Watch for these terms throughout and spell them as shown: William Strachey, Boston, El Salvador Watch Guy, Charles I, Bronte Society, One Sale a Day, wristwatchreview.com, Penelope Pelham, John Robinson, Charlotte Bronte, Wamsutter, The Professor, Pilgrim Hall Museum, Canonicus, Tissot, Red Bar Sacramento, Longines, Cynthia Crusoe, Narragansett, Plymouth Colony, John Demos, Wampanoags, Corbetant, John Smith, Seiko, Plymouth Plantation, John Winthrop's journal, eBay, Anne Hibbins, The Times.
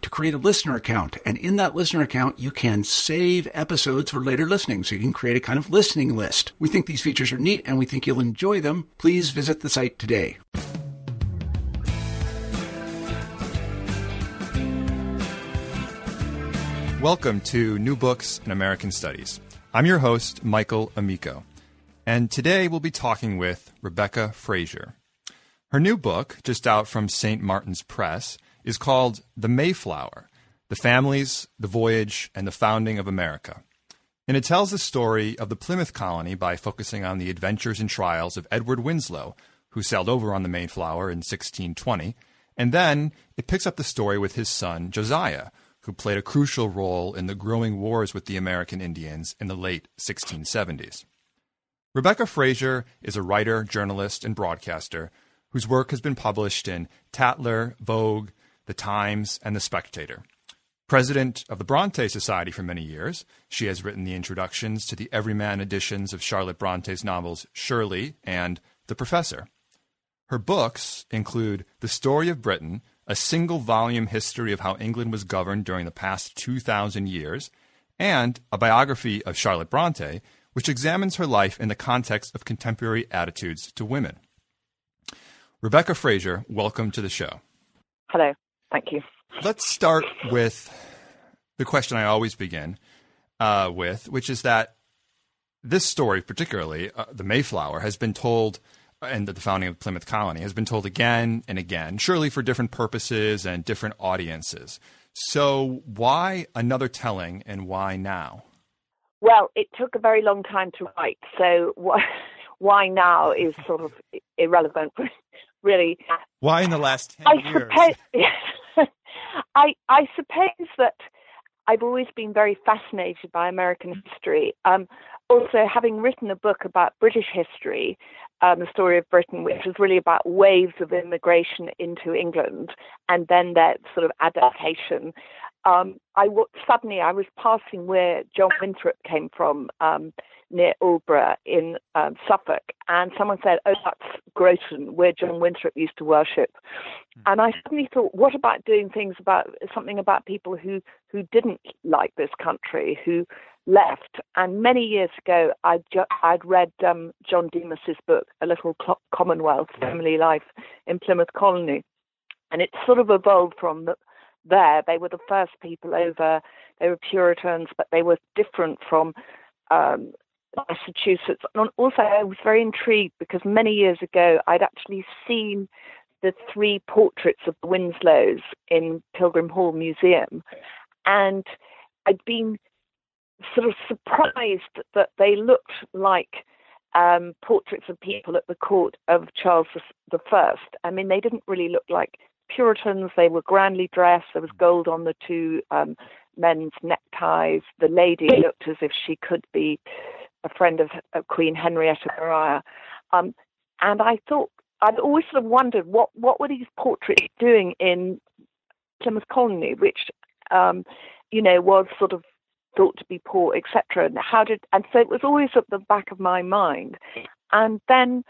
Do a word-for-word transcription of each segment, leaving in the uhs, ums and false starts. to create a listener account. And in that listener account, you can save episodes for later listening. So you can create a kind of listening list. We think these features are neat and we think you'll enjoy them. Please visit the site today. Welcome to New Books in American Studies. I'm your host, Michael Amico. And today we'll be talking with Rebecca Fraser. Her new book, just out from Saint Martin's Press, is called The Mayflower, The Families, the Voyage, and the Founding of America. And it tells the story of the Plymouth Colony by focusing on the adventures and trials of Edward Winslow, who sailed over on the Mayflower in sixteen twenty. And then it picks up the story with his son, Josiah, who played a crucial role in the growing wars with the American Indians in the late sixteen seventies. Rebecca Fraser is a writer, journalist, and broadcaster whose work has been published in Tatler, Vogue, The Times, and The Spectator. President of the Bronte Society for many years, she has written the introductions to the Everyman editions of Charlotte Bronte's novels Shirley and The Professor. Her books include The Story of Britain, a single-volume history of how England was governed during the past two thousand years, and a biography of Charlotte Bronte, which examines her life in the context of contemporary attitudes to women. Rebecca Fraser, welcome to the show. Hello. Thank you. Let's start with the question I always begin uh, with, which is that this story, particularly uh, the Mayflower, has been told, and the founding of Plymouth Colony has been told again and again, surely for different purposes and different audiences. So why another telling and why now? Well, it took a very long time to write. So wh- why now is sort of irrelevant, really. Why in the last ten I years? Suppose- I, I suppose that I've always been very fascinated by American history. Um, also, having written a book about British history, um, The Story of Britain, which was really about waves of immigration into England and then their sort of adaptation, um, I w- suddenly I was passing where John Winthrop came from, um, near Aldborough in um, Suffolk, and someone said, oh, that's Groton, where John Winthrop used to worship. Mm-hmm. And I suddenly thought, what about doing things about something about people who, who didn't like this country, who left? And many years ago, I'd, ju- I'd read um, John Demos's book, A Little Cl- Commonwealth, Family Life in Plymouth Colony. And it sort of evolved from the, there. They were the first people over. They were Puritans, but they were different from um, Massasoit. And also, I was very intrigued because many years ago, I'd actually seen the three portraits of the Winslows in Pilgrim Hall Museum. And I'd been sort of surprised that they looked like um, portraits of people at the court of Charles the First. I mean, they didn't really look like Puritans. They were grandly dressed. There was gold on the two um, men's neckties. The lady looked as if she could be a friend of, of Queen Henrietta Maria. Um, and I thought, I'd always sort of wondered, what, what were these portraits doing in Plymouth Colony, which, um, you know, was sort of thought to be poor, et cetera. And how did, and so it was always at the back of my mind. And then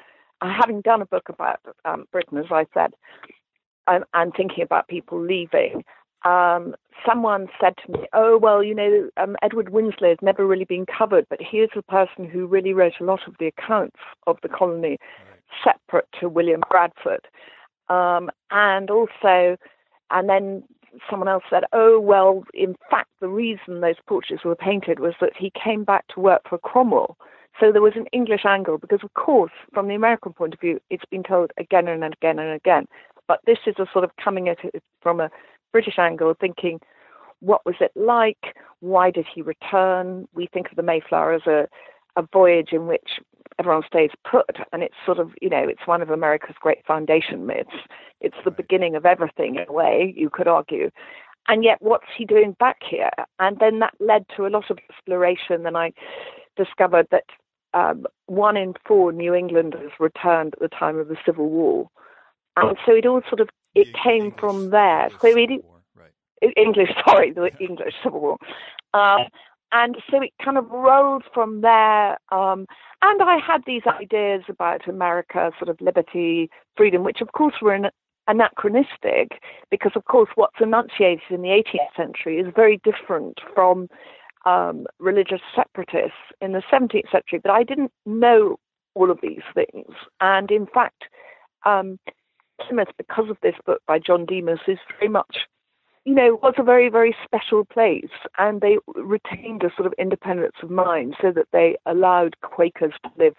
having done a book about um, Britain, as I said, and, and thinking about people leaving, um, someone said to me, oh, well, you know, um, Edward Winslow has never really been covered, but he is the person who really wrote a lot of the accounts of the colony separate to William Bradford. Um, and also, and then someone else said, oh, well, in fact, the reason those portraits were painted was that he came back to work for Cromwell. So there was an English angle, because, of course, from the American point of view, it's been told again and again and again. But this is a sort of coming at it from a British angle, thinking, what was it like? Why did he return? We think of the Mayflower as a, a voyage in which everyone stays put, and it's sort of, you know, it's one of America's great foundation myths. It's the beginning of everything, in a way, you could argue. And yet, what's he doing back here? And then that led to a lot of exploration, and I discovered that um, one in four New Englanders returned at the time of the Civil War. And so it all sort of, it came English, from there. English so it, War, right. English, sorry, the English Civil War. Um, and so it kind of rolled from there. Um, and I had these ideas about America, sort of liberty, freedom, which of course were an, anachronistic, because of course what's enunciated in the eighteenth century is very different from um, religious separatists in the seventeenth century. But I didn't know all of these things. And in fact, um, Plymouth, because of this book by John Demos, is very much, you know, was a very, very special place, and they retained a sort of independence of mind so that they allowed Quakers to live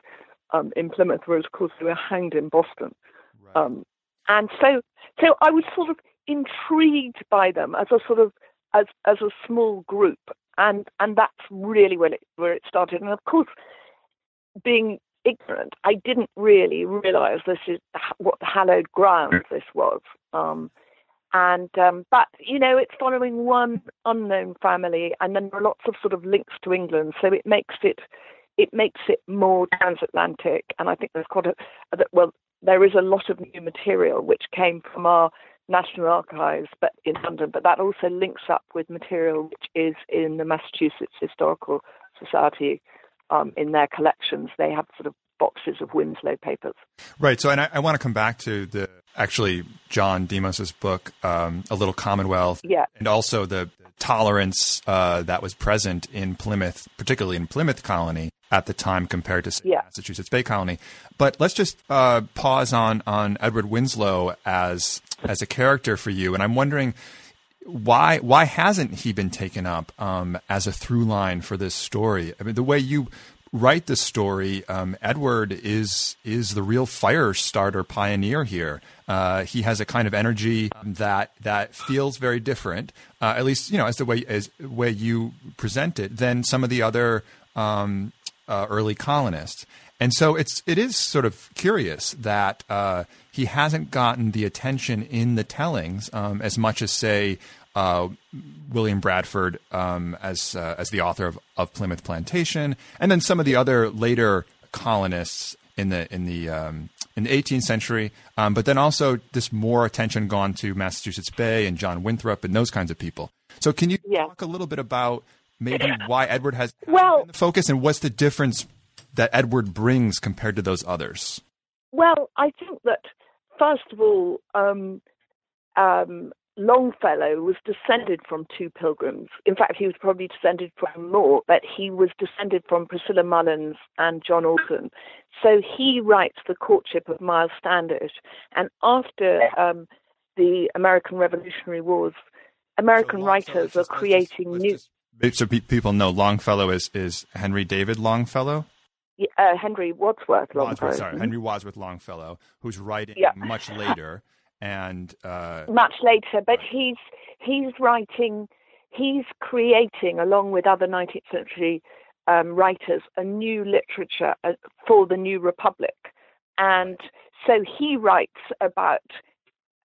um, in Plymouth, whereas, of course, they were hanged in Boston. Right. Um, and so so I was sort of intrigued by them as a sort of, as as a small group, and, and that's really where it, where it started. And, of course, being ignorant, I didn't really realise this is what the hallowed ground this was, um, and um, but you know, it's following one unknown family, and then there are lots of sort of links to England, so it makes it it makes it more transatlantic. And I think there's quite a well, there is a lot of new material which came from our National Archives, but in London, but that also links up with material which is in the Massasoit Historical Society. Um, in their collections, they have sort of boxes of Winslow papers. Right. So, and I, I want to come back to the actually John Demos's book, um, A Little Commonwealth, yeah. and also the tolerance uh, that was present in Plymouth, particularly in Plymouth Colony at the time compared to yeah. Massachusetts Bay Colony. But let's just uh, pause on on Edward Winslow as as a character for you, and I'm wondering, Why why hasn't he been taken up um, as a through line for this story? I mean, the way you write the story, um, Edward is is the real fire starter pioneer here. Uh, he has a kind of energy that that feels very different, uh, at least you know, as the way as way you present it, than some of the other um, uh, early colonists. And so it's it is sort of curious that uh, he hasn't gotten the attention in the tellings um, as much as, say, uh, William Bradford um, as uh, as the author of, of Plymouth Plantation, and then some of the other later colonists in the in the um, in the eighteenth century. Um, but then also this more attention gone to Massachusetts Bay and John Winthrop and those kinds of people. So can you yeah. talk a little bit about maybe why Edward has well, the focus, and what's the difference that Edward brings compared to those others? Well, I think that, first of all, um, um, Longfellow was descended from two pilgrims. In fact, he was probably descended from more, but he was descended from Priscilla Mullins and John Alden. So he writes The Courtship of Miles Standish. And after um, the American Revolutionary Wars, American so writers so are just, creating let's just, let's new... Just, so people know Longfellow is, is Henry David Longfellow? Uh, Henry Wadsworth Longfellow. Sorry, Henry Wadsworth Longfellow, who's writing yeah. much later, and uh, much later. But right. he's he's writing, he's creating, along with other nineteenth century um, writers, a new literature uh, for the new republic, and so he writes about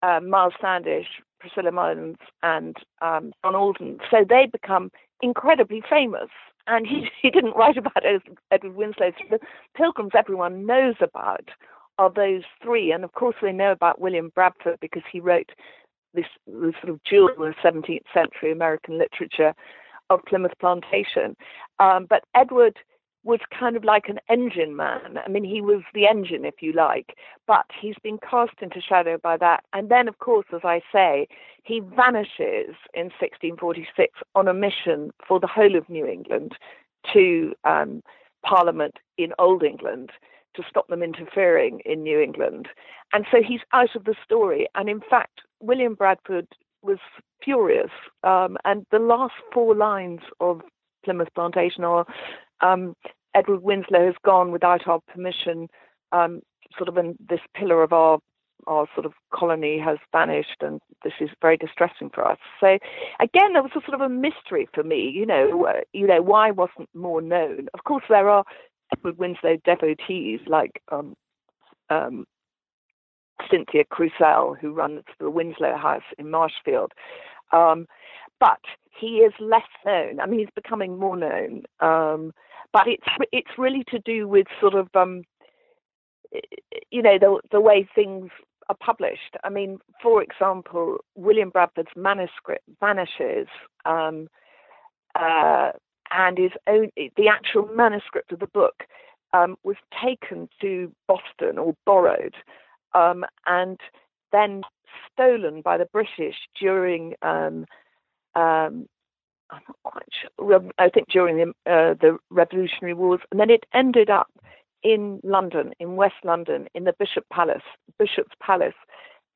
uh, Miles Standish, Priscilla Mullins, and um, John Alden. So they become incredibly famous. And he, he didn't write about Edward Winslow. The pilgrims everyone knows about are those three. And, of course, they know about William Bradford because he wrote this, this sort of jewel of seventeenth century American literature of Plymouth Plantation. Um, but Edward was kind of like an engine man. I mean, he was the engine, if you like, but he's been cast into shadow by that. And then, of course, as I say, he vanishes in sixteen forty-six on a mission for the whole of New England to um, Parliament in Old England to stop them interfering in New England. And so he's out of the story. And in fact, William Bradford was furious. Um, and the last four lines of Plymouth Plantation are, um, Edward Winslow has gone without our permission, um, sort of in this pillar of our our sort of colony has vanished, and this is very distressing for us. So again, there was a sort of a mystery for me, you know, uh, you know, why wasn't more known? Of course, there are Edward Winslow devotees like um, um, Cynthia Crusoe, who runs the Winslow House in Marshfield. Um, but he is less known. I mean, he's becoming more known. Um, but it's it's really to do with sort of, um, you know, the, the way things are published. I mean, for example, William Bradford's manuscript vanishes um, uh, and is only, the actual manuscript of the book um, was taken to Boston or borrowed um, and then stolen by the British during, um, um, I'm not quite sure, I think during the, uh, the Revolutionary Wars, and then it ended up in London, in West London, in the Bishop Palace, Bishop's Palace,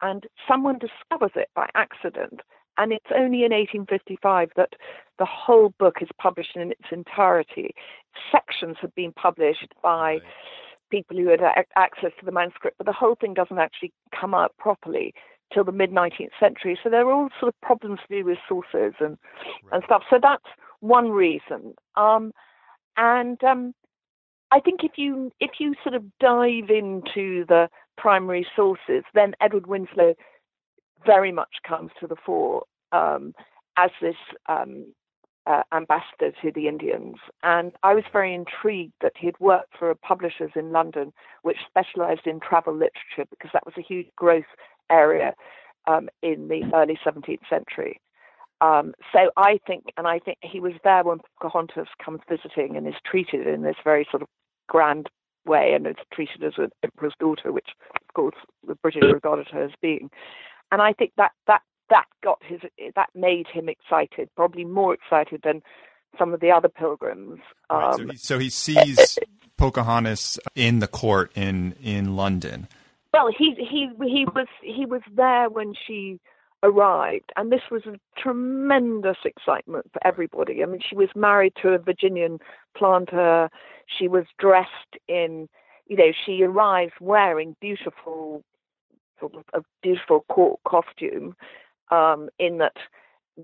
and someone discovers it by accident, and it's only in eighteen fifty-five that the whole book is published in its entirety. Sections have been published by right. people who had access to the manuscript, but the whole thing doesn't actually come out properly till the mid-nineteenth century. So there are all sort of problems to do with sources and, right. and stuff. So that's one reason. Um, and um, I think if you if you sort of dive into the primary sources, then Edward Winslow very much comes to the fore um, as this um, uh, ambassador to the Indians. And I was very intrigued that he'd worked for publishers in London which specialised in travel literature, because that was a huge growth area um, in the early seventeenth century. Um, so I think, and I think he was there when Pocahontas comes visiting and is treated in this very sort of grand way, and it's treated as an emperor's daughter, which of course the British regarded her as being. And I think that that that got his that made him excited, probably more excited than some of the other pilgrims. Um, right, so, he, so he sees Pocahontas in the court in in London. Well, he he he was he was there when she arrived, and this was a tremendous excitement for everybody. I mean, she was married to a Virginian planter. She was dressed in, you know, she arrives wearing beautiful. Sort of a beautiful court costume, um, in that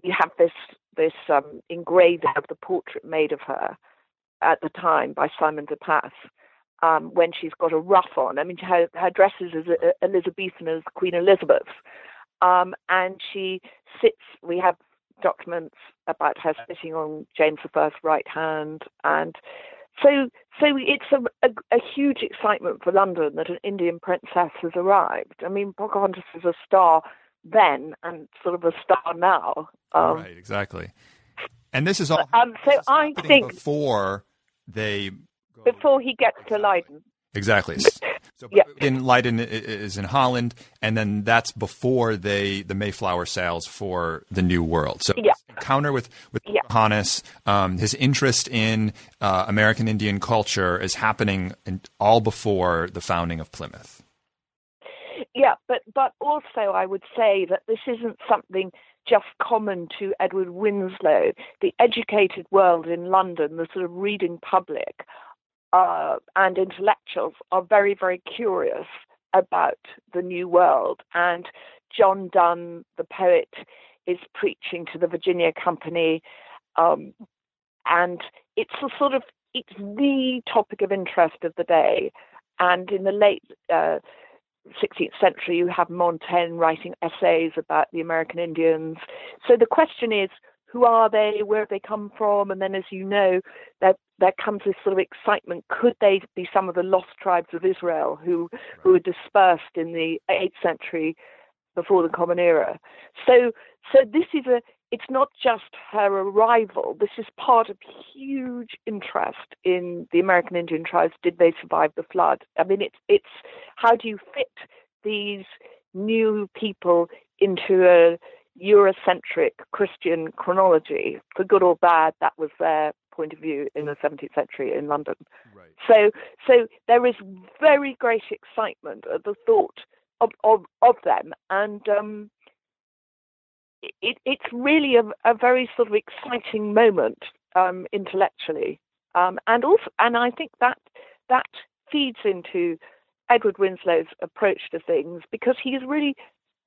you have this this um, engraving of the portrait made of her at the time by Simon de Pass, um, when she's got a ruff on. I mean, her, her dress is as Elizabethan as Queen Elizabeth, um, and she sits. We have documents about her sitting on James the First's right hand, and so so it's a, a, a huge excitement for London that an Indian princess has arrived. I mean, Pocahontas is a star then and sort of a star now. Um, right, exactly. And this is all um, so is I think before they... Go, before he gets exactly. to Leiden. Exactly. So yeah. in Leiden is in Holland, and then that's before they the Mayflower sails for the New World. So yeah. his encounter with, with yeah. Pocahontas, um, his interest in uh, American Indian culture is happening in, all before the founding of Plymouth. Yeah, but, but also I would say that this isn't something just common to Edward Winslow. The educated world in London, the sort of reading public, Uh, and intellectuals are very, very curious about the New World. And John Donne, the poet, is preaching to the Virginia Company. Um, and it's a sort of, it's the topic of interest of the day. And in the late uh, sixteenth century, you have Montaigne writing essays about the American Indians. So the question is, who are they? Where have they come from? And then, as you know, there, there comes this sort of excitement. Could they be some of the lost tribes of Israel who, right. who were dispersed in the eighth century before the Common Era? So so this is a it's not just her arrival. This is part of huge interest in the American Indian tribes. Did they survive the flood? I mean, it's it's how do you fit these new people into a Eurocentric Christian chronology? For good or bad, that was their point of view in the seventeenth century in London. Right. So, so there is very great excitement at the thought of of, of them, and um, it, it's really a, a very sort of exciting moment um, intellectually, um, and also, and I think that that feeds into Edward Winslow's approach to things, because he is really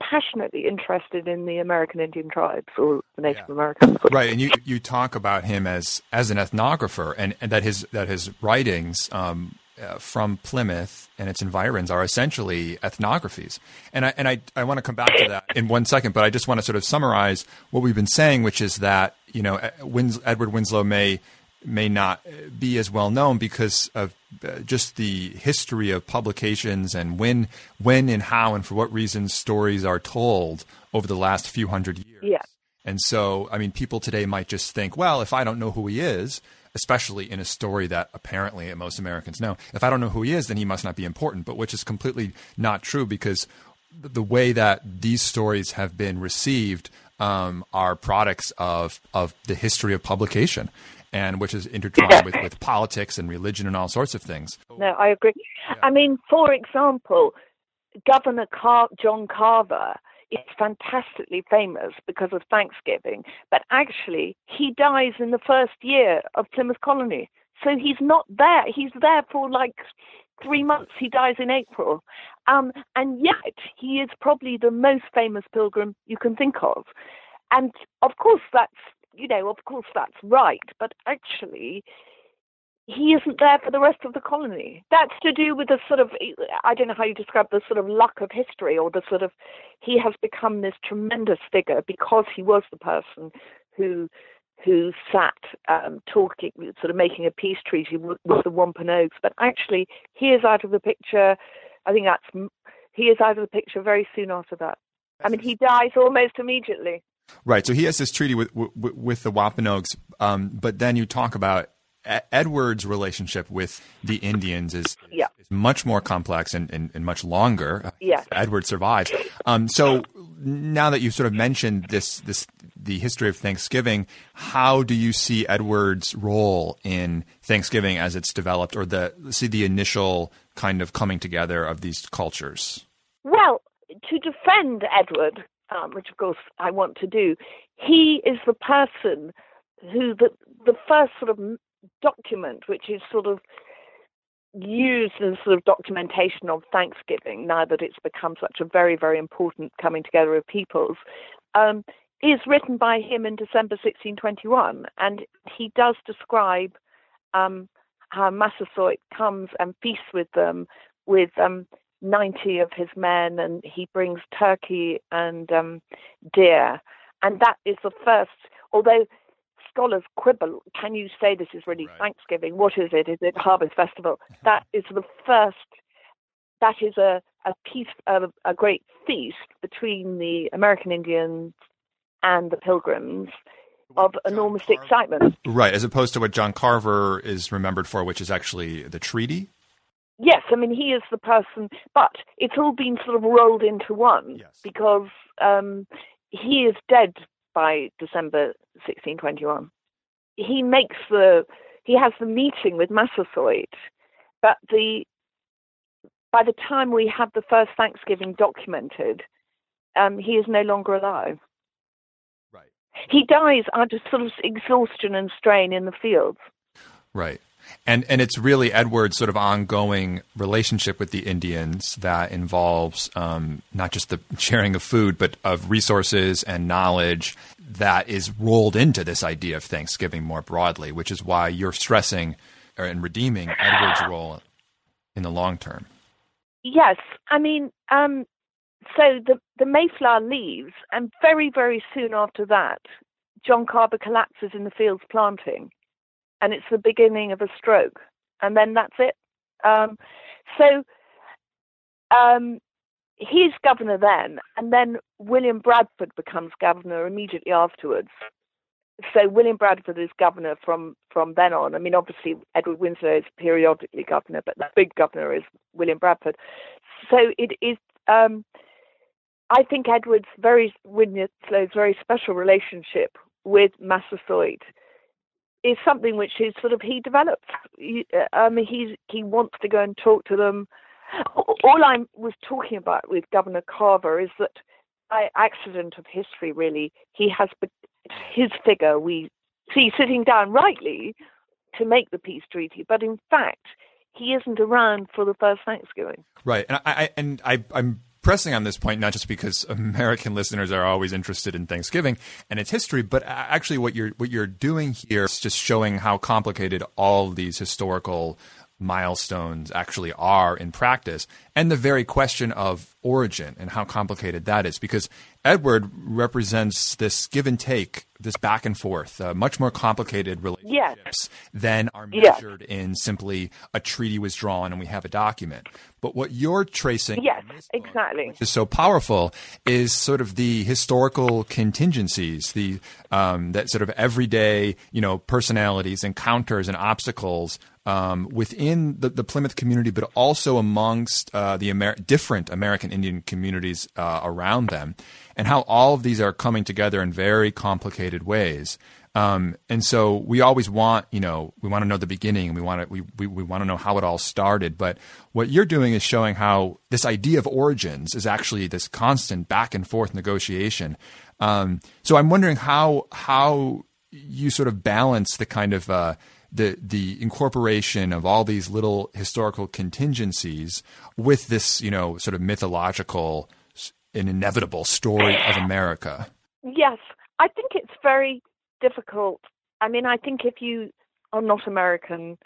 passionately interested in the American Indian tribes or the Native yeah. Americans. Right. And you, you talk about him as as an ethnographer, and, and that his that his writings um, uh, from Plymouth and its environs are essentially ethnographies. And I and I, I want to come back to that in one second, but I just want to sort of summarize what we've been saying, which is that, you know, Wins, Edward Winslow may may not be as well known because of just the history of publications and when, when and how and for what reasons stories are told over the last few hundred years. Yeah. And so, I mean, people today might just think, well, if I don't know who he is, especially in a story that apparently most Americans know, if I don't know who he is, then he must not be important, but which is completely not true, because the way that these stories have been received um, are products of, of the history of publication, and which is intertwined with, with politics and religion and all sorts of things. No, I agree. Yeah. I mean, for example, Governor Car- John Carver is fantastically famous because of Thanksgiving, but actually he dies in the first year of Plymouth Colony. So he's not there. He's there for like three months. He dies in April. Um, and yet he is probably the most famous pilgrim you can think of. And of course that's, you know, of course that's right, but actually he isn't there for the rest of the colony. That's to do with the sort of, I don't know how you describe the sort of luck of history, or the sort of, he has become this tremendous figure because he was the person who who sat um, talking, sort of making a peace treaty with, with the Wampanoags, but actually he is out of the picture. I think that's, he is out of the picture very soon after that. I mean, he dies almost immediately. Right. So he has this treaty with with, with the Wampanoags, um, but then you talk about Edward's relationship with the Indians is, yeah. is much more complex and, and, and much longer. Yeah. Edward survives. Um, so now that you've sort of mentioned this, this the history of Thanksgiving, how do you see Edward's role in Thanksgiving as it's developed, or the see the initial kind of coming together of these cultures? Well, to defend Edward, Um, which of course I want to do, he is the person who the the first sort of document which is sort of used as sort of documentation of Thanksgiving, now that it's become such a very, very important coming together of peoples, um, is written by him in December sixteen twenty-one, and he does describe um, how Massasoit comes and feasts with them with um ninety of his men, and he brings turkey and um, deer. And that is the first, although scholars quibble, can you say this is really right. Thanksgiving? What is it? Is it Harvest Festival? That is the first, that is a, a piece of a great feast between the American Indians and the Pilgrims of John enormous Carver. Excitement. Right, as opposed to what John Carver is remembered for, which is actually the treaty. Yes, I mean, he is the person, but it's all been sort of rolled into one, yes. because um, he is dead by December sixteen twenty-one. He makes the, he has the meeting with Massasoit, but the, by the time we have the first Thanksgiving documented, um, he is no longer alive. Right. He dies out of sort of exhaustion and strain in the fields. Right. And and it's really Edward's sort of ongoing relationship with the Indians that involves um, not just the sharing of food, but of resources and knowledge that is rolled into this idea of Thanksgiving more broadly, which is why you're stressing and redeeming Edward's role in the long term. Yes. I mean, um, so the, the Mayflower leaves, and very, very soon after that, John Carver collapses in the fields planting. And it's the beginning of a stroke, and then that's it. Um, so um, he's governor then, and then William Bradford becomes governor immediately afterwards. So William Bradford is governor from, from then on. I mean, obviously, Edward Winslow is periodically governor, but the big governor is William Bradford. So it is, um, I think Edward's very, Winslow's very special relationship with Massasoit is something which is sort of, he develops. He, um, he's, he wants to go and talk to them. All I was talking about with Governor Carver is that by accident of history, really, he has his figure we see sitting down rightly to make the peace treaty, but in fact, he isn't around for the first Thanksgiving. Right, and I and I, I'm pressing on this point not just because American listeners are always interested in Thanksgiving and its history, but actually, what you're what you're doing here is just showing how complicated all these historical milestones actually are in practice, and the very question of origin and how complicated that is, because Edward represents this give and take, this back and forth, uh, much more complicated relationships yes. than are measured yes. in simply a treaty was drawn and we have a document. But what you're tracing yes, in this book, exactly. which is so powerful, is sort of the historical contingencies, the um, that sort of everyday, you know, personalities, encounters, and obstacles Um, within the, the Plymouth community, but also amongst uh, the Amer- different American Indian communities uh, around them, and how all of these are coming together in very complicated ways. Um, and so we always want, you know, we want to know the beginning, we want to we, we, we want to know how it all started. But what you're doing is showing how this idea of origins is actually this constant back and forth negotiation. Um, so I'm wondering how how you sort of balance the kind of uh, the the incorporation of all these little historical contingencies with this, you know, sort of mythological and inevitable story of America. Yes, I think it's very difficult. I mean, I think if you are not American,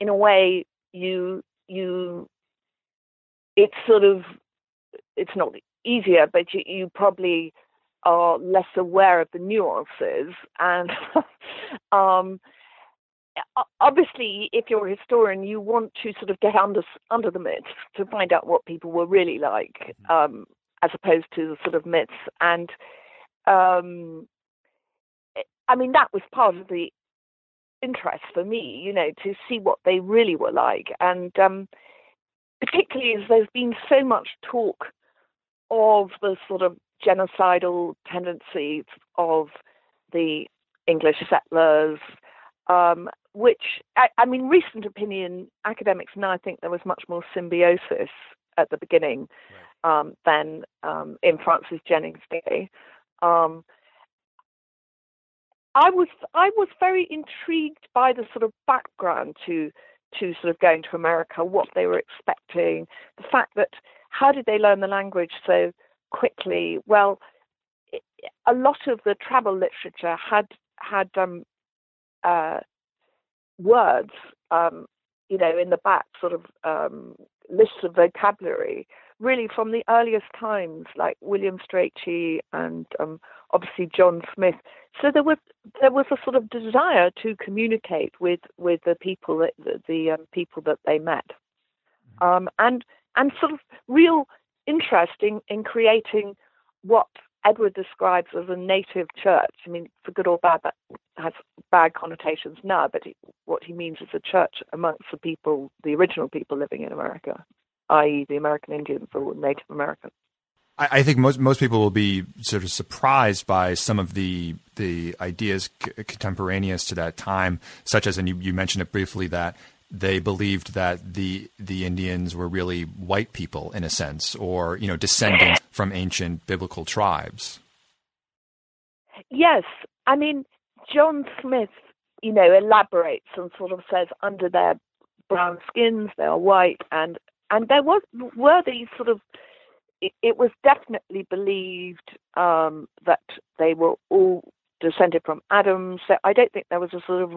in a way, you you it's sort of it's not easier, but you, you probably are less aware of the nuances and. um, Obviously, if you're a historian, you want to sort of get under under the myths to find out what people were really like, um, as opposed to the sort of myths. And um, I mean, that was part of the interest for me, you know, to see what they really were like. And um, particularly as there's been so much talk of the sort of genocidal tendencies of the English settlers. Um, which, I, I mean, recent opinion academics now think there was much more symbiosis at the beginning right. um, than um, in Francis Jennings' day. Um, I was I was very intrigued by the sort of background to to sort of going to America, what they were expecting, the fact that how did they learn the language so quickly? Well, it, a lot of the travel literature had had. Um, Uh, words, um, you know, in the back sort of um, lists of vocabulary, really from the earliest times, like William Strachey and um, obviously John Smith. So there was there was a sort of desire to communicate with, with the people that the, the um, people that they met, um, and and sort of real interest in, in creating what Edward describes as a native church. I mean, for good or bad, that has bad connotations now, but he, what he means is a church amongst the people, the original people living in America, that is the American Indians or Native Americans. I, I think most most people will be sort of surprised by some of the the ideas c- contemporaneous to that time, such as, and you, you mentioned it briefly, that they believed that the the Indians were really white people in a sense, or, you know, descendants from ancient biblical tribes. Yes. I mean, John Smith, you know, elaborates and sort of says under their brown skins, they are white. And, and there was, were these sort of, it, it was definitely believed um, that they were all descended from Adam. So I don't think there was a sort of,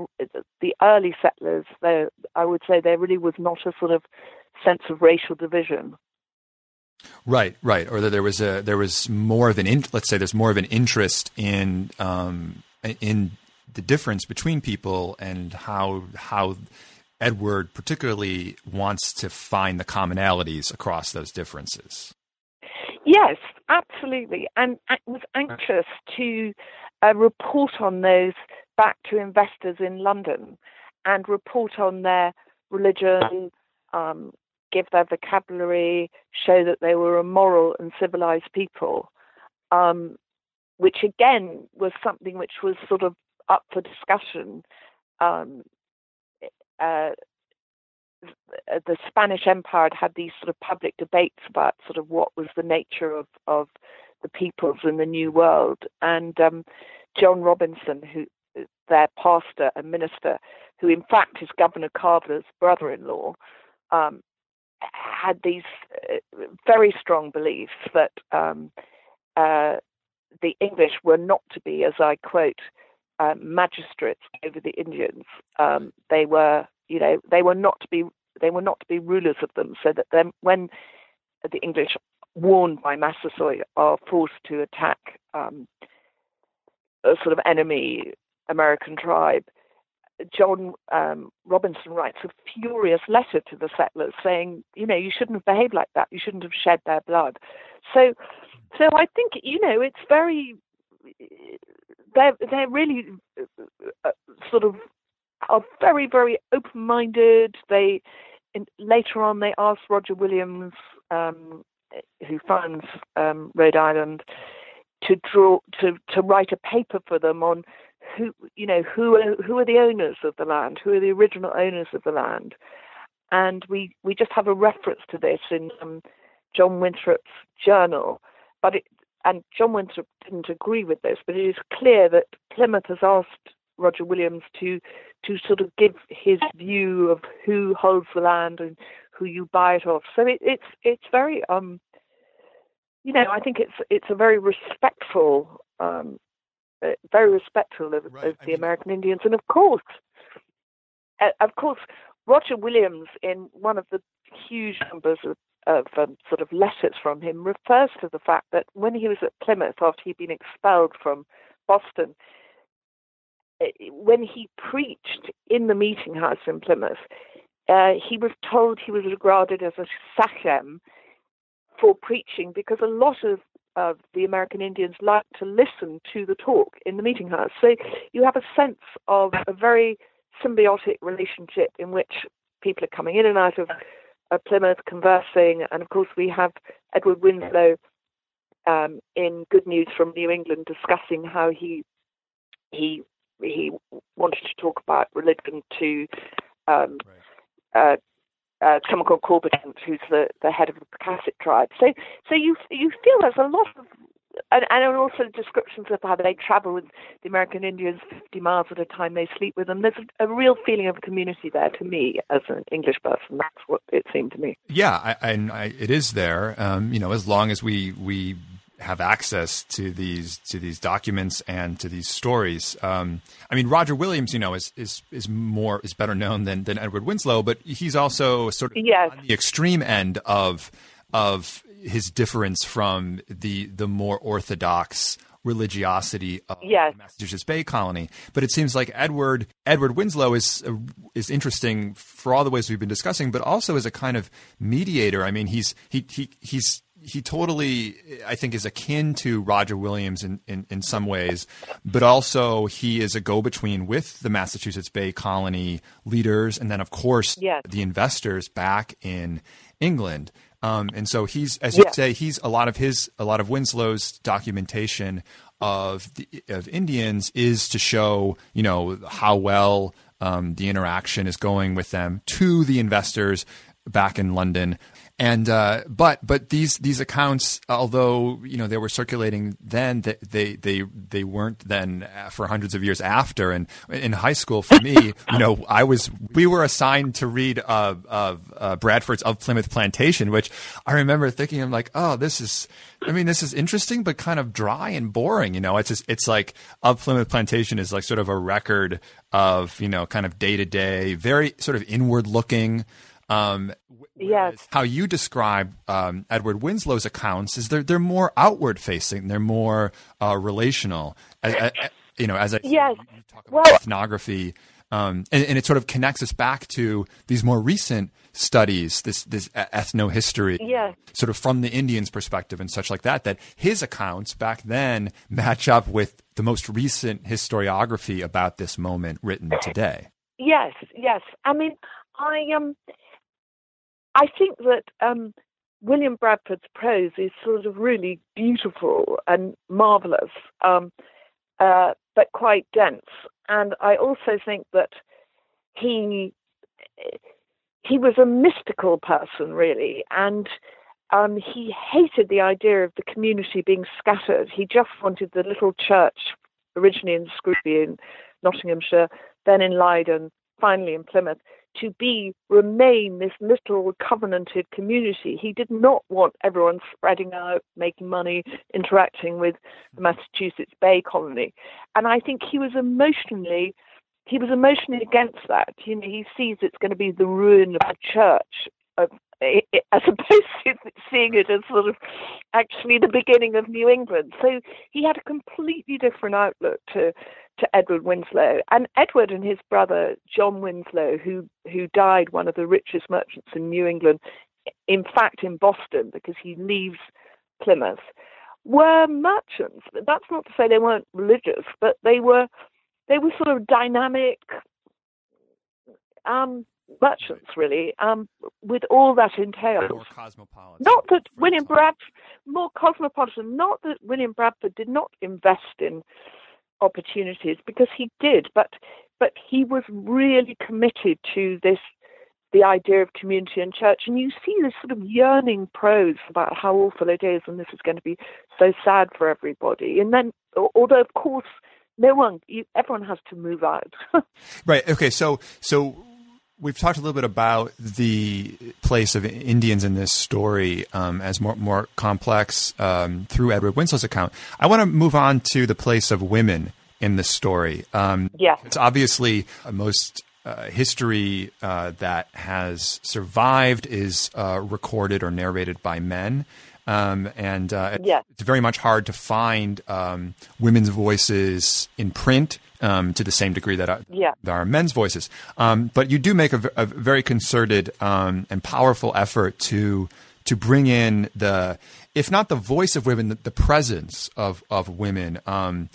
the early settlers, though, I would say there really was not a sort of sense of racial division. Right, right. Or that there was a, there was more of an, in, let's say there's more of an interest in, um, in the difference between people and how, how Edward particularly wants to find the commonalities across those differences. Yes, absolutely. And I was anxious to uh, report on those back to investors in London and report on their religion, um, give their vocabulary, show that they were a moral and civilized people, um, which again was something which was sort of up for discussion. Um, uh, the Spanish Empire had, had these sort of public debates about sort of what was the nature of, of the peoples in the New World. And um, John Robinson, who their pastor and minister, who in fact is Governor Carver's brother-in-law, um, had these uh, very strong beliefs that um, uh, the English were not to be, as I quote, uh, magistrates over the Indians. Um, they were, you know, they were not to be, they were not to be rulers of them. So that then, when the English, warned by Massasoit, are forced to attack um, a sort of enemy American tribe, John um, Robinson writes a furious letter to the settlers saying, you know, you shouldn't have behaved like that. You shouldn't have shed their blood. So, so I think, you know, it's very, they're, they're really uh, sort of are very, very open-minded. They, in, later on, they asked Roger Williams, um, who founds um, Rhode Island, to draw, to, to write a paper for them on who, you know, who are, who are the owners of the land, who are the original owners of the land. And we, we just have a reference to this in um, John Winthrop's journal. But it, and John Winthrop didn't agree with this, but it is clear that Plymouth has asked Roger Williams to to sort of give his view of who holds the land and who you buy it off. So it, it's it's very, um, you know, I think it's it's a very respectful, um, uh, very respectful of, right. of the mean... American Indians. And of course, uh, of course, Roger Williams, in one of the huge numbers of, of um, sort of letters from him, refers to the fact that when he was at Plymouth after he'd been expelled from Boston, when he preached in the meeting house in Plymouth, uh, he was told he was regarded as a sachem for preaching because a lot of, of the American Indians like to listen to the talk in the meeting house. So you have a sense of a very symbiotic relationship in which people are coming in and out of uh, Plymouth, conversing. And of course, we have Edward Winslow um, in Good News from New England discussing how he he. he wanted to talk about religion to um, right. uh, uh, someone called Corbetant, who's the, the head of the Pocahontas tribe. So, so you you feel there's a lot of, and, and also descriptions of how they travel with the American Indians fifty miles at a time. They sleep with them. There's a, a real feeling of community there. To me, as an English person, that's what it seemed to me. Yeah, and I, I, I, it is there. Um, you know, as long as we we. have access to these to these documents and to these stories. Um, I mean, Roger Williams, you know, is is is more is better known than than Edward Winslow, but he's also sort of yes. on the extreme end of of his difference from the the more orthodox religiosity of yes. the Massachusetts Bay Colony. But it seems like Edward Edward Winslow is uh, is interesting for all the ways we've been discussing, but also as a kind of mediator. I mean, he's he he he's. He totally, I think, is akin to Roger Williams in, in, in some ways, but also he is a go-between with the Massachusetts Bay Colony leaders and then, of course, yes. the investors back in England. Um, and so he's, as you yes. say, he's a lot of his, a lot of Winslow's documentation of the, of Indians is to show, you know, how well um, the interaction is going with them to the investors back in London. And uh, but but these these accounts, although you know they were circulating then, they they they, they weren't then for hundreds of years after. And in high school, for me, you know, I was we were assigned to read uh, of uh, Bradford's Of Plymouth Plantation, which I remember thinking, I'm like, oh, this is, I mean, this is interesting, but kind of dry and boring. You know, it's just, it's like Of Plymouth Plantation is like sort of a record of, you know, kind of day to day, very sort of inward looking. Um, yes. How you describe um, Edward Winslow's accounts is they're they're more outward facing, they're more uh, relational. As, as, you know, as I yes. you talk about well, ethnography Um, and, and it sort of connects us back to these more recent studies, this this ethnohistory, yeah. sort of from the Indians' perspective and such like that, that his accounts back then match up with the most recent historiography about this moment written today. Yes, yes. I mean, I um, I think that um, William Bradford's prose is sort of really beautiful and marvelous, um, uh, but quite dense. And I also think that he he was a mystical person, really, and um, he hated the idea of the community being scattered. He just wanted the little church, originally in Scrooby in Nottinghamshire, then in Leiden, finally in Plymouth, to be remain this little covenanted community. He did not want everyone spreading out, making money, interacting with the Massachusetts Bay Colony. And I think he was emotionally he was emotionally against that. You know, he sees it's going to be the ruin of the church, of, as opposed to seeing it as sort of actually the beginning of New England. So he had a completely different outlook to to Edward Winslow. And Edward and his brother, John Winslow, who, who died one of the richest merchants in New England, in fact in Boston, because he leaves Plymouth, were merchants. That's not to say they weren't religious, but they were they were sort of dynamic um, merchants, really, um, with all that entails. More cosmopolitan. Not that William Bradford, more cosmopolitan, not that William Bradford did not invest in opportunities, because he did, but but he was really committed to this, the idea of community and church. And you see this sort of yearning prose about how awful it is and this is going to be so sad for everybody. And then, although of course no one, you, everyone has to move out. Right. Okay. So so we've talked a little bit about the place of Indians in this story um, as more more complex um, through Edward Winslow's account. I want to move on to the place of women in this story. Um, yeah. It's obviously most uh, history uh, that has survived is uh, recorded or narrated by men. Um, and uh, it's, yeah. it's very much hard to find um, women's voices in print um, to the same degree that are, yeah. there are men's voices. Um, but you do make a, a very concerted um, and powerful effort to to bring in the, if not the voice of women, the, the presence of of women. Um,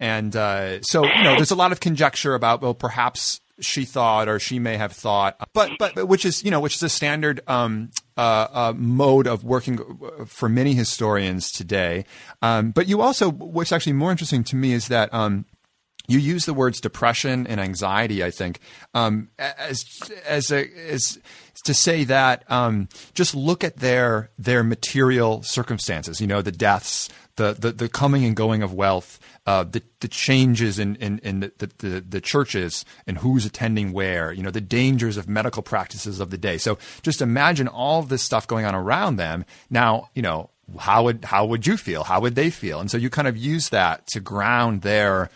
and uh, so you know, there's a lot of conjecture about, well, perhaps she thought, or she may have thought, but but, but which is you know which is a standard um, uh, uh, mode of working for many historians today. Um, but you also, what's actually more interesting to me is that um, you use the words depression and anxiety, I think, um, as as a, as to say that um, just look at their their material circumstances. You know, the deaths, the the, the coming and going of wealth. Uh, the, the changes in, in, in the, the, the churches and who's attending where, you know, the dangers of medical practices of the day. So just imagine all of this stuff going on around them. Now, you know, how would how would you feel? How would they feel? And so you kind of use that to ground their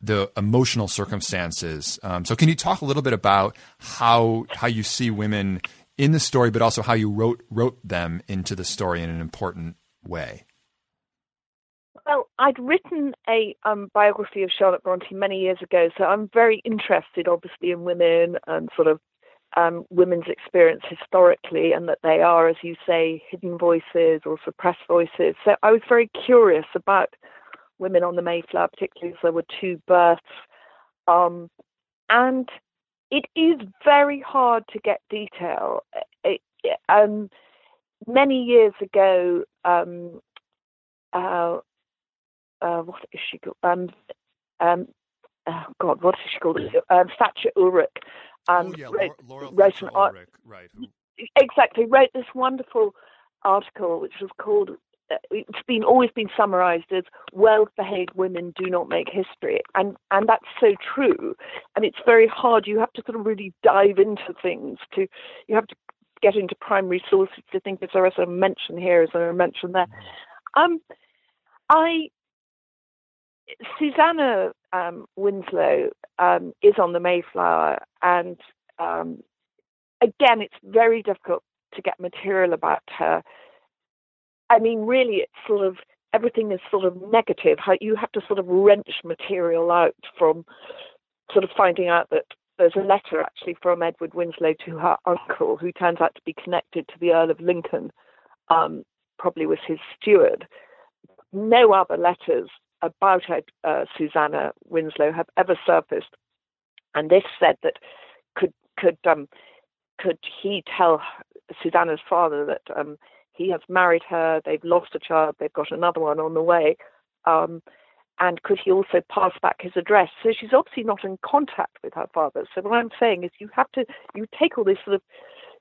the emotional circumstances. Um, so can you talk a little bit about how how you see women in the story, but also how you wrote wrote them into the story in an important way? Well, I'd written a um, biography of Charlotte Bronte many years ago, so I'm very interested, obviously, in women and sort of um, women's experience historically, and that they are, as you say, hidden voices or suppressed voices. So I was very curious about women on the Mayflower, particularly as there were two births. Um, and it is very hard to get detail. It, um, many years ago, um, uh, Uh, what is she called? Um, um, oh God, what is she called? Um, Thatcher Ulrich. Um, oh, yeah, wrote, Laurel wrote Thatcher art- Ulrich, right. Exactly, wrote this wonderful article, which was called, uh, it's been always been summarised as, well-behaved women do not make history. And, and that's so true. And it's very hard. You have to sort of really dive into things. To You have to get into primary sources to think, is there a mention here, is there a mention there? Um, I... Susanna um, Winslow um, is on the Mayflower, and um, again, it's very difficult to get material about her. I mean, really, it's sort of everything is sort of negative. How you have to sort of wrench material out from sort of finding out that There's a letter actually from Edward Winslow to her uncle, who turns out to be connected to the Earl of Lincoln, um, probably was his steward. No other letters about uh, Susanna Winslow have ever surfaced, and this said that could could um, could he tell Susanna's father that um, he has married her, they've lost a child, they've got another one on the way, um, and could he also pass back his address? So she's obviously not in contact with her father. So what I'm saying is, you have to you take all these sort of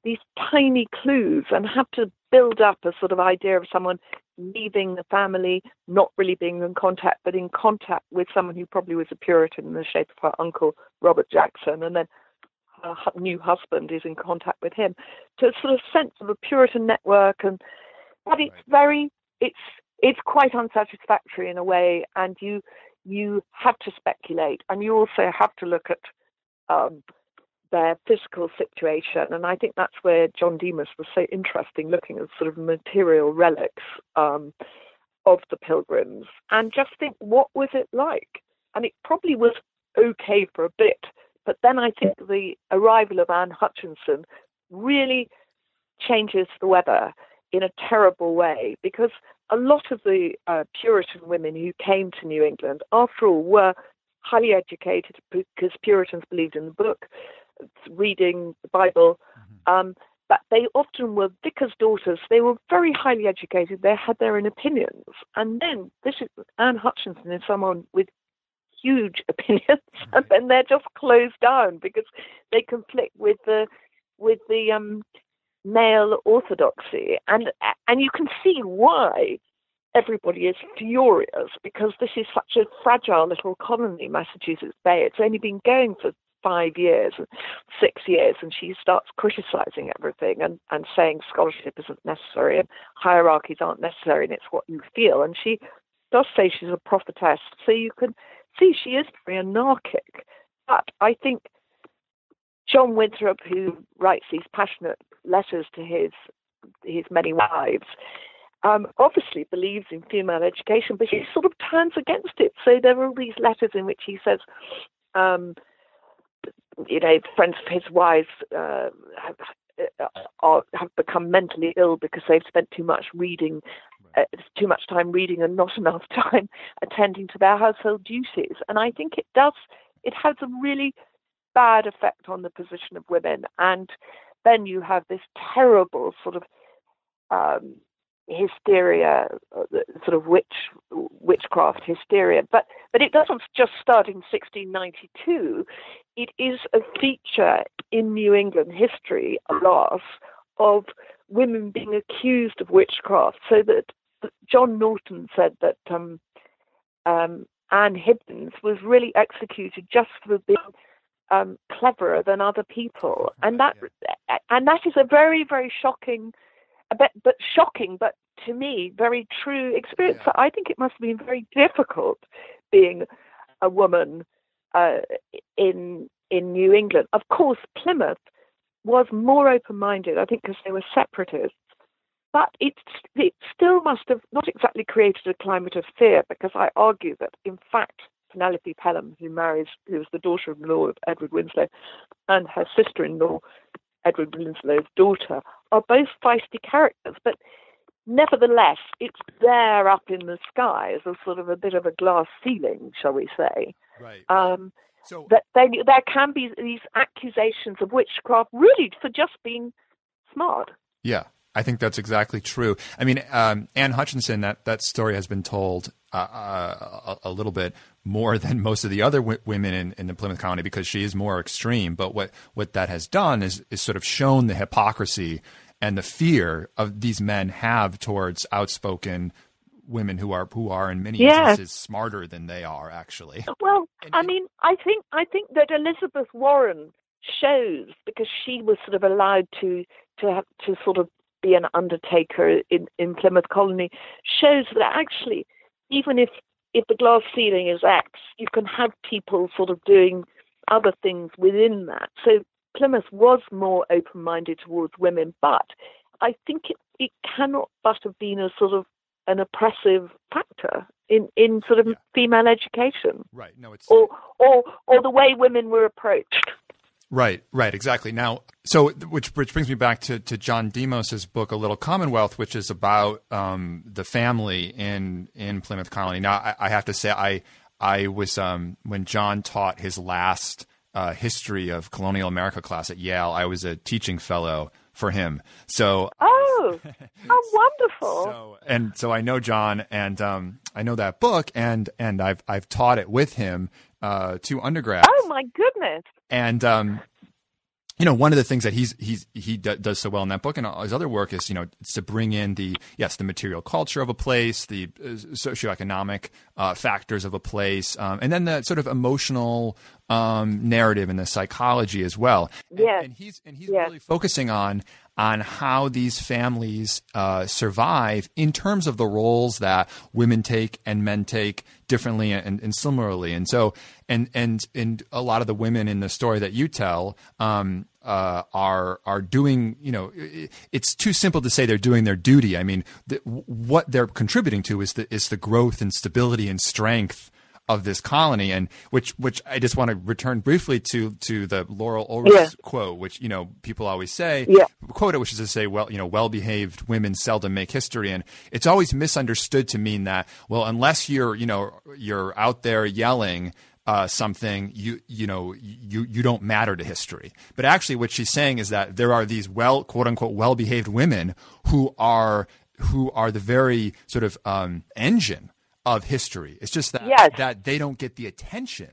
these tiny clues and have to build up a sort of idea of someone leaving the family, not really being in contact, but in contact with someone who probably was a Puritan in the shape of her uncle, Robert Jackson, and then her new husband is in contact with him. So it's sort of sense of a Puritan network, and but it's very, it's it's quite unsatisfactory in a way, and you you have to speculate, and you also have to look at um, their physical situation, and I think that's where John Demos was so interesting, looking at sort of material relics um, of the pilgrims, and just think, what was it like? And it probably was okay for a bit, but then I think the arrival of Anne Hutchinson really changes the weather in a terrible way, because a lot of the uh, Puritan women who came to New England, after all, were highly educated, because Puritans believed in the book, reading the Bible, mm-hmm. um, but they often were vicars' daughters. They were very highly educated. They had their own opinions. And then this is Anne Hutchinson is someone with huge opinions, mm-hmm. and then they're just closed down because they conflict with the with the um, male orthodoxy. And and you can see why everybody is furious, because this is such a fragile little colony, Massachusetts Bay. It's only been going for five years, six years, and she starts criticizing everything and, and saying scholarship isn't necessary and hierarchies aren't necessary, and it's what you feel. And she does say she's a prophetess, so you can see she is very anarchic. But I think John Winthrop, who writes these passionate letters to his his many wives, Um, obviously believes in female education, but he sort of turns against it. So there are all these letters in which he says, um, you know, friends of his wives uh, have, are, have become mentally ill because they've spent too much reading, uh, too much time reading and not enough time attending to their household duties. And I think it does, it has a really bad effect on the position of women. And then you have this terrible sort of um, hysteria, sort of witch, witchcraft hysteria, but but it doesn't just start in sixteen ninety-two. It is a feature in New England history, alas, of women being accused of witchcraft. So that, that John Norton said that um, um, Anne Hibbins was really executed just for being um, cleverer than other people, and that yeah. and that is a very very shocking. A bit, but shocking, but to me, very true experience. Yeah. So I think it must have been very difficult being a woman uh, in in New England. Of course, Plymouth was more open-minded, I think, because they were separatists. But it, it still must have not exactly created a climate of fear, because I argue that, in fact, Penelope Pelham, who marries, who was the daughter-in-law of Edward Winslow, and her sister-in-law, Edward Winslow's daughter, are both feisty characters, but nevertheless, it's there up in the sky as a sort of a bit of a glass ceiling, shall we say. Right. Um, so that they, there can be these accusations of witchcraft, really for just being smart. Yeah, I think that's exactly true. I mean, um, Anne Hutchinson, that, that story has been told uh, uh, a, a little bit more than most of the other w- women in, in the Plymouth Colony, because she is more extreme. But what, what that has done is, is sort of shown the hypocrisy and the fear of these men have towards outspoken women who are who are in many yeah. instances smarter than they are, actually. Well, and, I mean, I think I think that Elizabeth Warren shows, because she was sort of allowed to to have, to sort of be an undertaker in, in Plymouth Colony, shows that actually, even if if the glass ceiling is X, you can have people sort of doing other things within that. So Plymouth was more open-minded towards women, but I think it, it cannot but have been a sort of an oppressive factor in, in sort of yeah. female education. Right. No, it's or or or the way women were approached. Right, right, exactly. Now, so which which brings me back to, to John Demos's book, A Little Commonwealth, which is about um, the family in in Plymouth Colony. Now, I, I have to say, I I was um, when John taught his last uh, history of colonial America class at Yale, I was a teaching fellow for him. So oh, how wonderful! So, and so I know John, and um, I know that book, and and I've I've taught it with him uh, to undergrads. Oh my goodness! And, um, you know, one of the things that he's, he's, he d- does so well in that book and his other work is, you know, it's to bring in the, yes, the material culture of a place, the uh, socioeconomic uh, factors of a place, um, and then the sort of emotional um, narrative and the psychology as well. Yes. And, and he's, and he's yes. really focusing on, on how these families uh, survive in terms of the roles that women take and men take differently and, and similarly. And so, and, and, and a lot of the women in the story that you tell um, uh, are, are doing, you know, it, it's too simple to say they're doing their duty. I mean, the, what they're contributing to is the, is the growth and stability and strength of this colony, and which which I just want to return briefly to to the Laurel Ulrich yeah. quote, which, you know, people always say, yeah. quote it, which is to say, well, you know, well-behaved women seldom make history. And it's always misunderstood to mean that, well, unless you're, you know, you're out there yelling uh, something, you, you know, you, you don't matter to history. But actually what she's saying is that there are these well, quote unquote, well-behaved women who are, who are the very sort of um, engine of history. It's just that yes. that they don't get the attention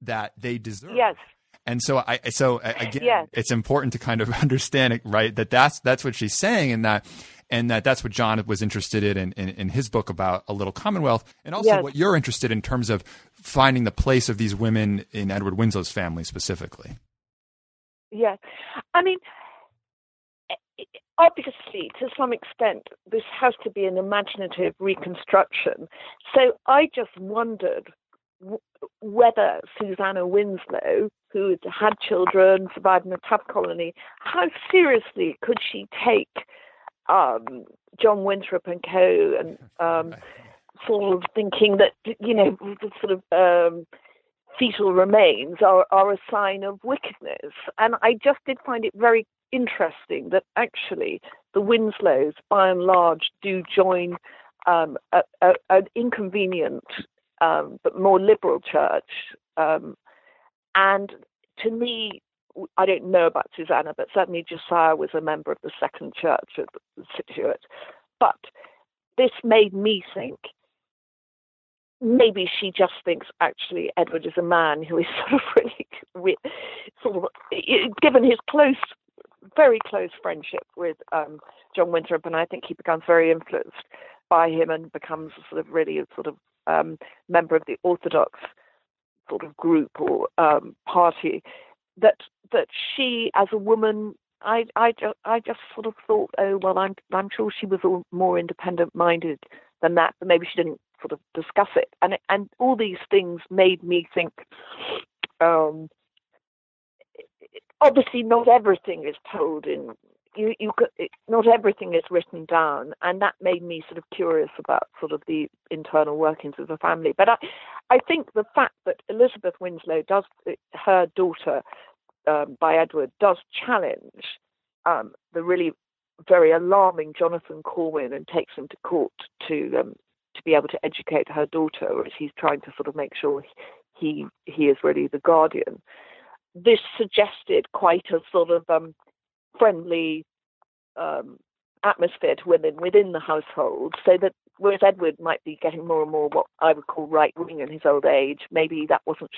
that they deserve. Yes. And so I so again yes. it's important to kind of understand it, right, that that's that's what she's saying, and that and that that's what John was interested in in, in his book about A Little Commonwealth, and also yes. what you're interested in terms of finding the place of these women in Edward Winslow's family specifically. Yes. I mean, obviously, to some extent, this has to be an imaginative reconstruction. So I just wondered w- whether Susanna Winslow, who had children, survived in a tough colony, how seriously could she take um, John Winthrop and co. and um, sort of thinking that, you know, sort of um, fetal remains are, are a sign of wickedness. And I just did find it very interesting that actually the Winslows, by and large, do join um, a, a, an inconvenient um, but more liberal church. Um, and to me, I don't know about Susanna, but certainly Josiah was a member of the Second Church at Scituate. But this made me think, maybe she just thinks actually Edward is a man who is sort of really, sort of given his close. very close friendship with um, John Winthrop, and I think he becomes very influenced by him and becomes sort of really a sort of um, member of the Orthodox sort of group or um, party. That that she, as a woman, I I I just sort of thought, oh well, I'm I'm sure she was more independent-minded than that, but maybe she didn't sort of discuss it. And and all these things made me think. Um, Obviously, not everything is told in you. You not everything is written down, and that made me sort of curious about sort of the internal workings of the family. But I, I think the fact that Elizabeth Winslow does her daughter um, by Edward does challenge um, the really very alarming Jonathan Corwin and takes him to court to um, to be able to educate her daughter, whereas he's trying to sort of make sure he he is really the guardian. This suggested quite a sort of um, friendly um, atmosphere to women within the household, so that whereas Edward might be getting more and more what I would call right-wing in his old age, maybe that wasn't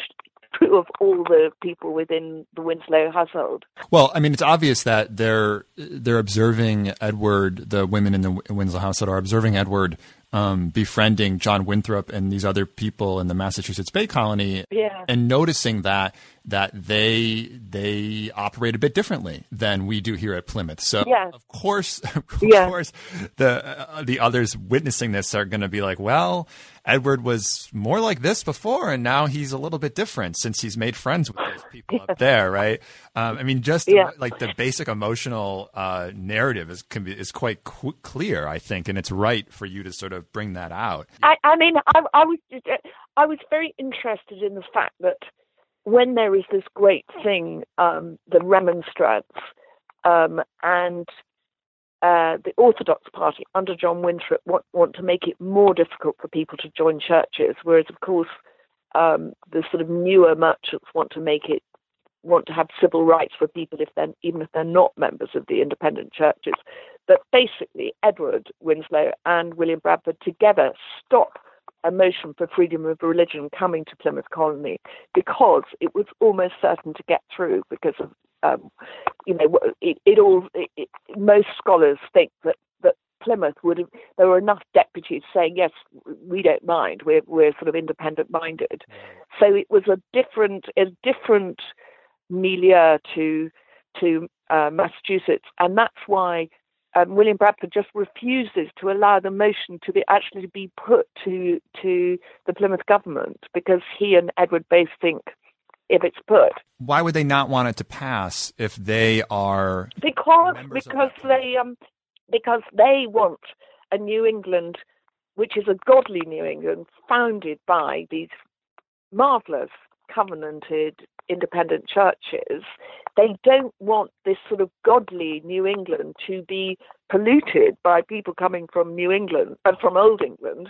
true of all the people within the Winslow household. Well, I mean, it's obvious that they're they're observing Edward, the women in the Winslow household are observing Edward Um, befriending John Winthrop and these other people in the Massachusetts Bay Colony, yeah. and noticing that that they they operate a bit differently than we do here at Plymouth. So yeah. of course, of yeah. course, the uh, the others witnessing this are going to be like, well, Edward was more like this before, and now he's a little bit different since he's made friends with those people yeah. up there, right? Um, I mean, just yeah. the, like the basic emotional uh, narrative is can be, is quite qu- clear, I think, and it's right for you to sort of. Bring that out. I, I mean, I, I was I was very interested in the fact that when there is this great thing, um, the Remonstrance, um, and uh, the Orthodox party under John Winthrop want, want to make it more difficult for people to join churches, whereas, of course, um, the sort of newer merchants want to make it, want to have civil rights for people if they're, even if they're not members of the independent churches. But basically, Edward Winslow and William Bradford together stop a motion for freedom of religion coming to Plymouth Colony, because it was almost certain to get through because of, um, you know, it, it all. It, it, most scholars think that, that Plymouth would have. There were enough deputies saying, yes, we don't mind. We're we're sort of independent minded. So it was a different a different milieu to to uh, Massachusetts, and that's why. Um, William Bradford just refuses to allow the motion to be actually be put to to the Plymouth government, because he and Edward both think if it's put. Why would they not want it to pass if they are because because they um because they want a New England, which is a godly New England founded by these marvelous covenanted independent churches. They don't want this sort of godly New England to be polluted by people coming from New England and from Old England,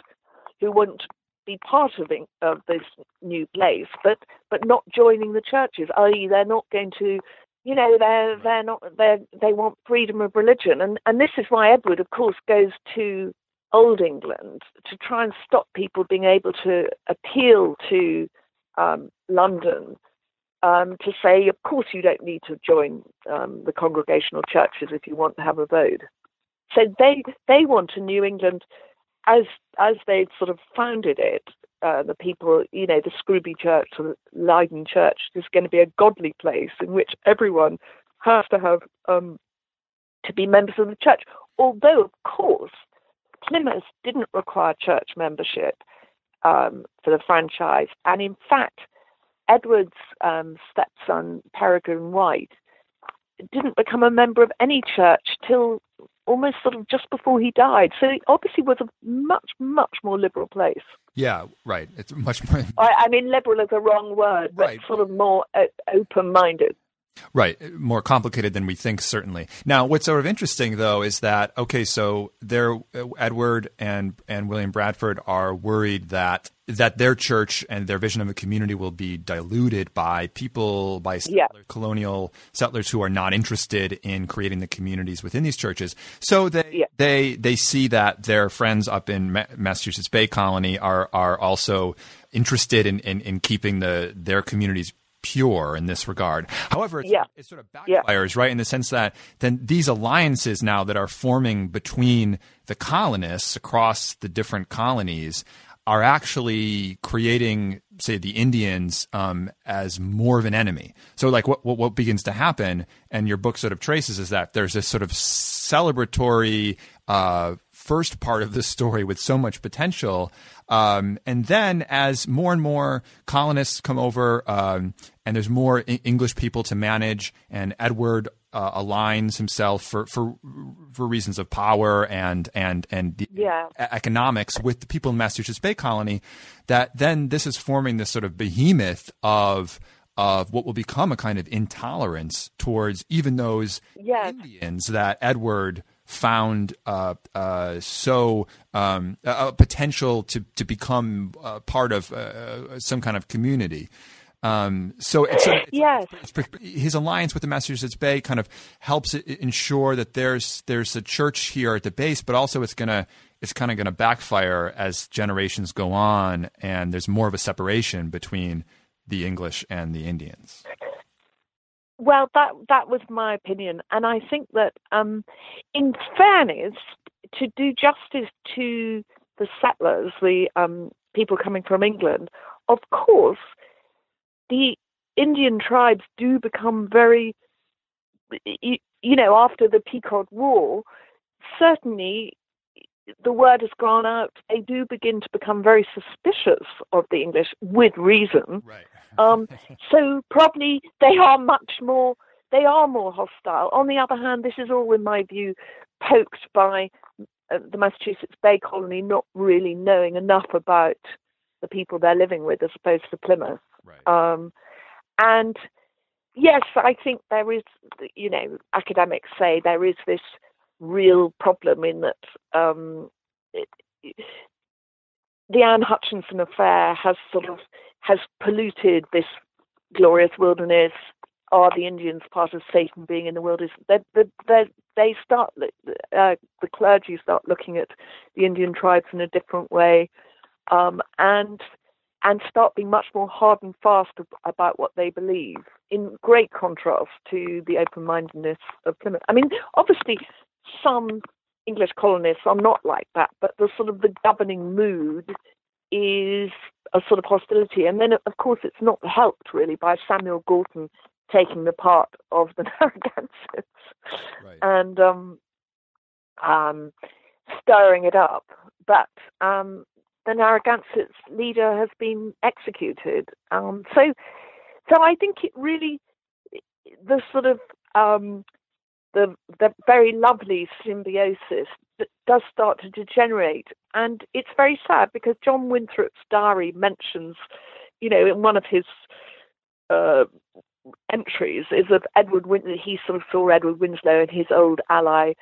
who wouldn't be part of, of this new place, but but not joining the churches. that is, they're not going to, you know, they're they're not they they want freedom of religion, and and this is why Edward, of course, goes to Old England to try and stop people being able to appeal to um, London. Um, to say, of course, you don't need to join um, the congregational churches if you want to have a vote. So they they want a New England, as as they sort of founded it, uh, the people, you know, the Scrooby Church or the Leiden Church is going to be a godly place in which everyone has to have um, to be members of the church. Although, of course, Plymouth didn't require church membership um, for the franchise, and in fact, Edward's um, stepson, Peregrine White, didn't become a member of any church till almost sort of just before he died. So it obviously was a much, much more liberal place. Yeah, right. It's much more... I, I mean, liberal is the wrong word, but right. Sort of more uh, open-minded. Right. More complicated than we think, certainly. Now, what's sort of interesting, though, is that, okay, so there, Edward and and William Bradford are worried that that their church and their vision of the community will be diluted by people, by settler, yeah. colonial settlers who are not interested in creating the communities within these churches. So they yeah. they, they see that their friends up in Ma- Massachusetts Bay Colony are are also interested in, in, in keeping the their communities pure in this regard. However, it's, yeah. it sort of backfires, yeah. right, in the sense that then these alliances now that are forming between the colonists across the different colonies are actually creating, say, the Indians um, as more of an enemy. So, like, what, what what begins to happen, and your book sort of traces, is that there's this sort of celebratory uh, first part of the story with so much potential. Um, and then as more and more colonists come over um, and there's more I- English people to manage, and Edward uh, aligns himself for, for for reasons of power and and, and the yeah. economics with the people in Massachusetts Bay Colony, that then this is forming this sort of behemoth of of what will become a kind of intolerance towards even those yeah. Indians that Edward found uh, uh, so um, a potential to to become uh, part of uh, some kind of community. Um, so it's, it's, yes. it's, it's, his alliance with the Massachusetts Bay kind of helps it, ensure that there's there's a church here at the base, but also it's gonna it's kind of gonna backfire as generations go on, and there's more of a separation between the English and the Indians. Well, that that was my opinion, and I think that, um, in fairness, to do justice to the settlers, the um, people coming from England, of course, the Indian tribes do become very, you, you know, after the Pequot War, certainly the word has gone out. They do begin to become very suspicious of the English, with reason. Right. um, so probably they are much more, they are more hostile. On the other hand, this is all, in my view, poked by uh, the Massachusetts Bay Colony not really knowing enough about the people they're living with as opposed to Plymouth. Right. Um, And yes, I think there is, you know, academics say there is this real problem in that um, it, the Anne Hutchinson affair has sort of has polluted this glorious wilderness. Are the Indians part of Satan being in the wilderness? They, they, they start, uh, the clergy start looking at the Indian tribes in a different way, um, and and start being much more hard and fast about what they believe, in great contrast to the open-mindedness of Plymouth. I mean, obviously, some English colonists are not like that, but the sort of the governing mood is a sort of hostility. And then, of course, it's not helped, really, by Samuel Gorton taking the part of the Narragansetts right. and um, um, stirring it up. But um, the Narragansetts leader has been executed. Um, so, so I think it really, the sort of um, the the very lovely symbiosis that does start to degenerate, and it's very sad because John Winthrop's diary mentions, you know, in one of his Uh, entries is of Edward Winslow. He sort of saw Edward Winslow and his old ally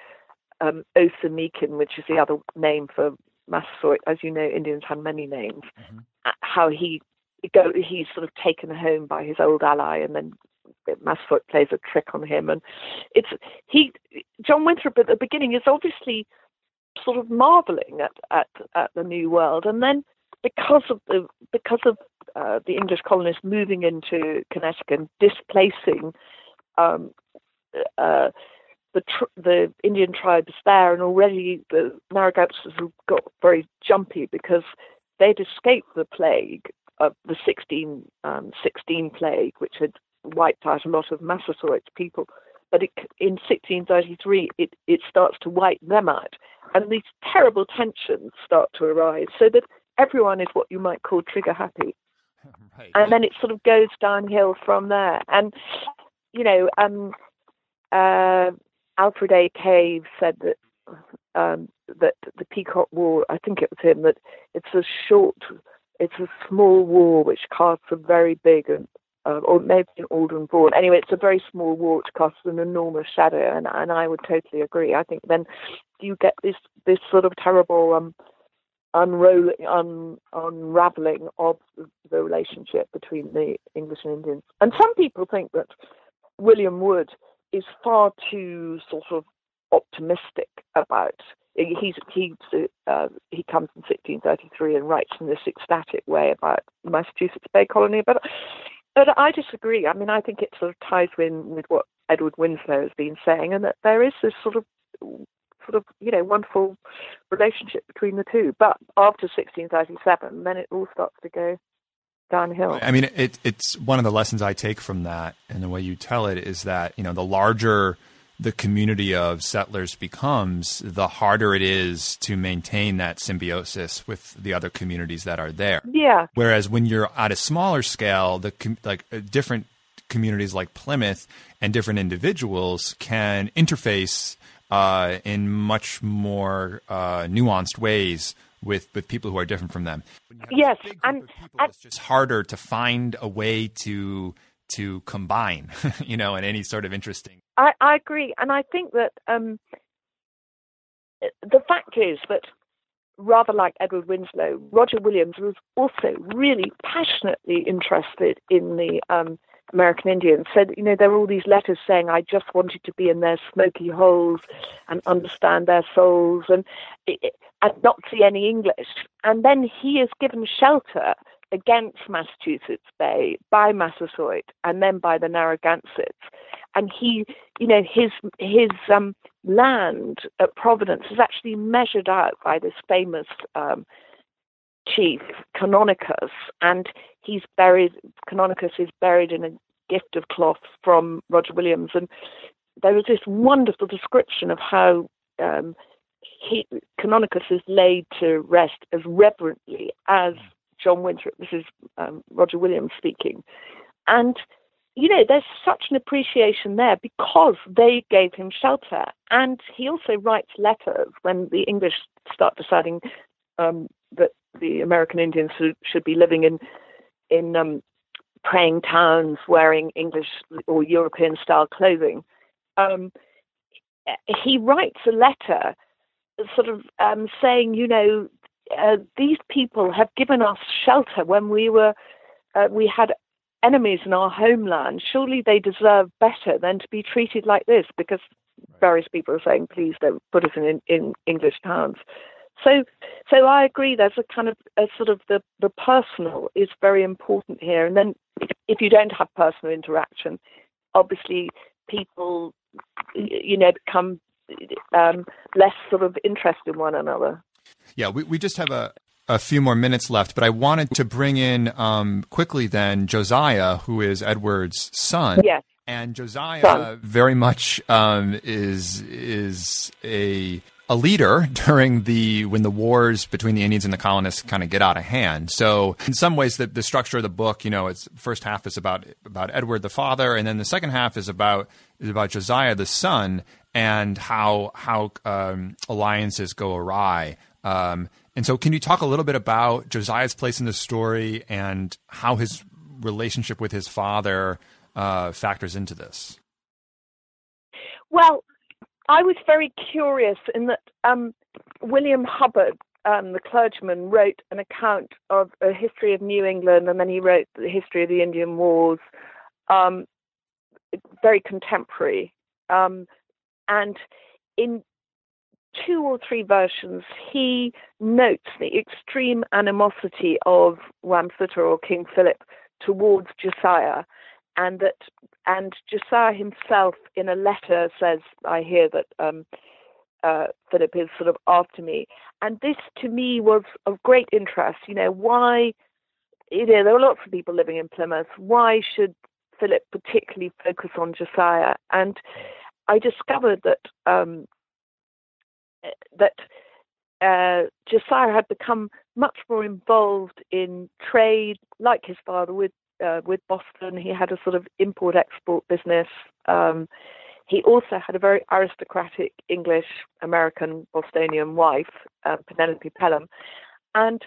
um, Osa Meakin, which is the other name for Massasoit. As you know, Indians had many names. Mm-hmm. How he go, he's sort of taken home by his old ally, and then Massasoit plays a trick on him. And it's he, John Winthrop at the beginning is obviously sort of marveling at at, at the New World, and then because of the because of Uh, the English colonists moving into Connecticut and displacing um, uh, the, tr- the Indian tribes there, and already the Narragansetts have got very jumpy because they'd escaped the plague of the sixteen sixteen plague, which had wiped out a lot of Massasoit's people. But it, in sixteen thirty-three, it, it starts to wipe them out, and these terrible tensions start to arise, so that everyone is what you might call trigger happy. Right. And then it sort of goes downhill from there. And, you know, um, uh, Alfred A. Cave said that um, that the Pequot War, I think it was him, that it's a short, it's a small war which casts a very big, and, uh, or maybe an Alden Braun. Anyway, it's a very small war which casts an enormous shadow, and, and I would totally agree. I think then you get this, this sort of terrible Um, unrolling, un, unraveling of the relationship between the English and Indians. And some people think that William Wood is far too sort of optimistic about, he's, he's, uh, he comes in sixteen thirty-three and writes in this ecstatic way about the Massachusetts Bay Colony, but, but I disagree. I mean, I think it sort of ties in with what Edward Winslow has been saying, and that there is this sort of sort of, you know, wonderful relationship between the two. But after sixteen thirty-seven, then it all starts to go downhill. I mean, it, it's one of the lessons I take from that, and the way you tell it is that, you know, the larger the community of settlers becomes, the harder it is to maintain that symbiosis with the other communities that are there. Yeah. Whereas when you're at a smaller scale, the com- like uh, different communities like Plymouth and different individuals can interface Uh, in much more uh, nuanced ways with, with people who are different from them. Yes, and, people, and it's just harder to find a way to to combine, you know, in any sort of interesting. I, I agree, and I think that um, the fact is that, rather like Edward Winslow, Roger Williams was also really passionately interested in the Um, American Indians. So, you know, there were all these letters saying, I just wanted to be in their smoky holes and understand their souls and, and not see any English. And then he is given shelter against Massachusetts Bay by Massasoit and then by the Narragansetts. And he, you know, his his um, land at Providence is actually measured out by this famous um, chief Canonicus, and he's buried. Canonicus is buried in a gift of cloth from Roger Williams, and there is this wonderful description of how um, he, Canonicus is laid to rest as reverently as John Winthrop. This is um, Roger Williams speaking, and you know there's such an appreciation there because they gave him shelter, and he also writes letters when the English start deciding um, that the American Indians should be living in in um, praying towns wearing English or European-style clothing. Um, he writes a letter sort of um, saying, you know, uh, these people have given us shelter when we were, uh, we had enemies in our homeland. Surely they deserve better than to be treated like this, because various people are saying, please don't put us in, in English towns. So so I agree, there's a kind of a sort of the, the personal is very important here. And then if you don't have personal interaction, obviously people, you know, become um, less sort of interested in one another. Yeah, we, we just have a, a few more minutes left, but I wanted to bring in um, quickly then Josiah, who is Edward's son. Yes. And Josiah son. very much um, is is a... a leader during the, when the wars between the Indians and the colonists kind of get out of hand. So in some ways, the, the structure of the book, you know, it's first half is about, about Edward, the father. And then the second half is about, is about Josiah, the son, and how, how, um, alliances go awry. Um, and so can you talk a little bit about Josiah's place in the story and how his relationship with his father, uh, factors into this? Well, I was very curious in that um, William Hubbard, um, the clergyman, wrote an account of a history of New England, and then he wrote the history of the Indian Wars, um, very contemporary. Um, and in two or three versions, he notes the extreme animosity of Wamsutter or King Philip towards Josiah. And that, and Josiah himself, in a letter, says, "I hear that um, uh, Philip is sort of after me." And this, to me, was of great interest. You know, why? You know, there were lots of people living in Plymouth. Why should Philip particularly focus on Josiah? And I discovered that um, that uh, Josiah had become much more involved in trade, like his father, with. Uh, with Boston. He had a sort of import-export business. Um, he also had a very aristocratic English-American Bostonian wife, uh, Penelope Pelham. And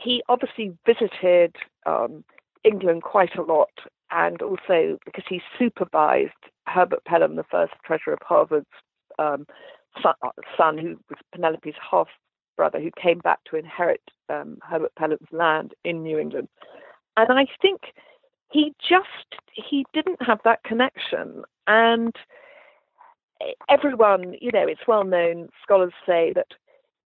he obviously visited um, England quite a lot, and also because he supervised Herbert Pelham, the first treasurer of Harvard's um, son, son, who was Penelope's half-brother, who came back to inherit um, Herbert Pelham's land in New England. And I think he just, he didn't have that connection. And everyone, you know, it's well known, scholars say that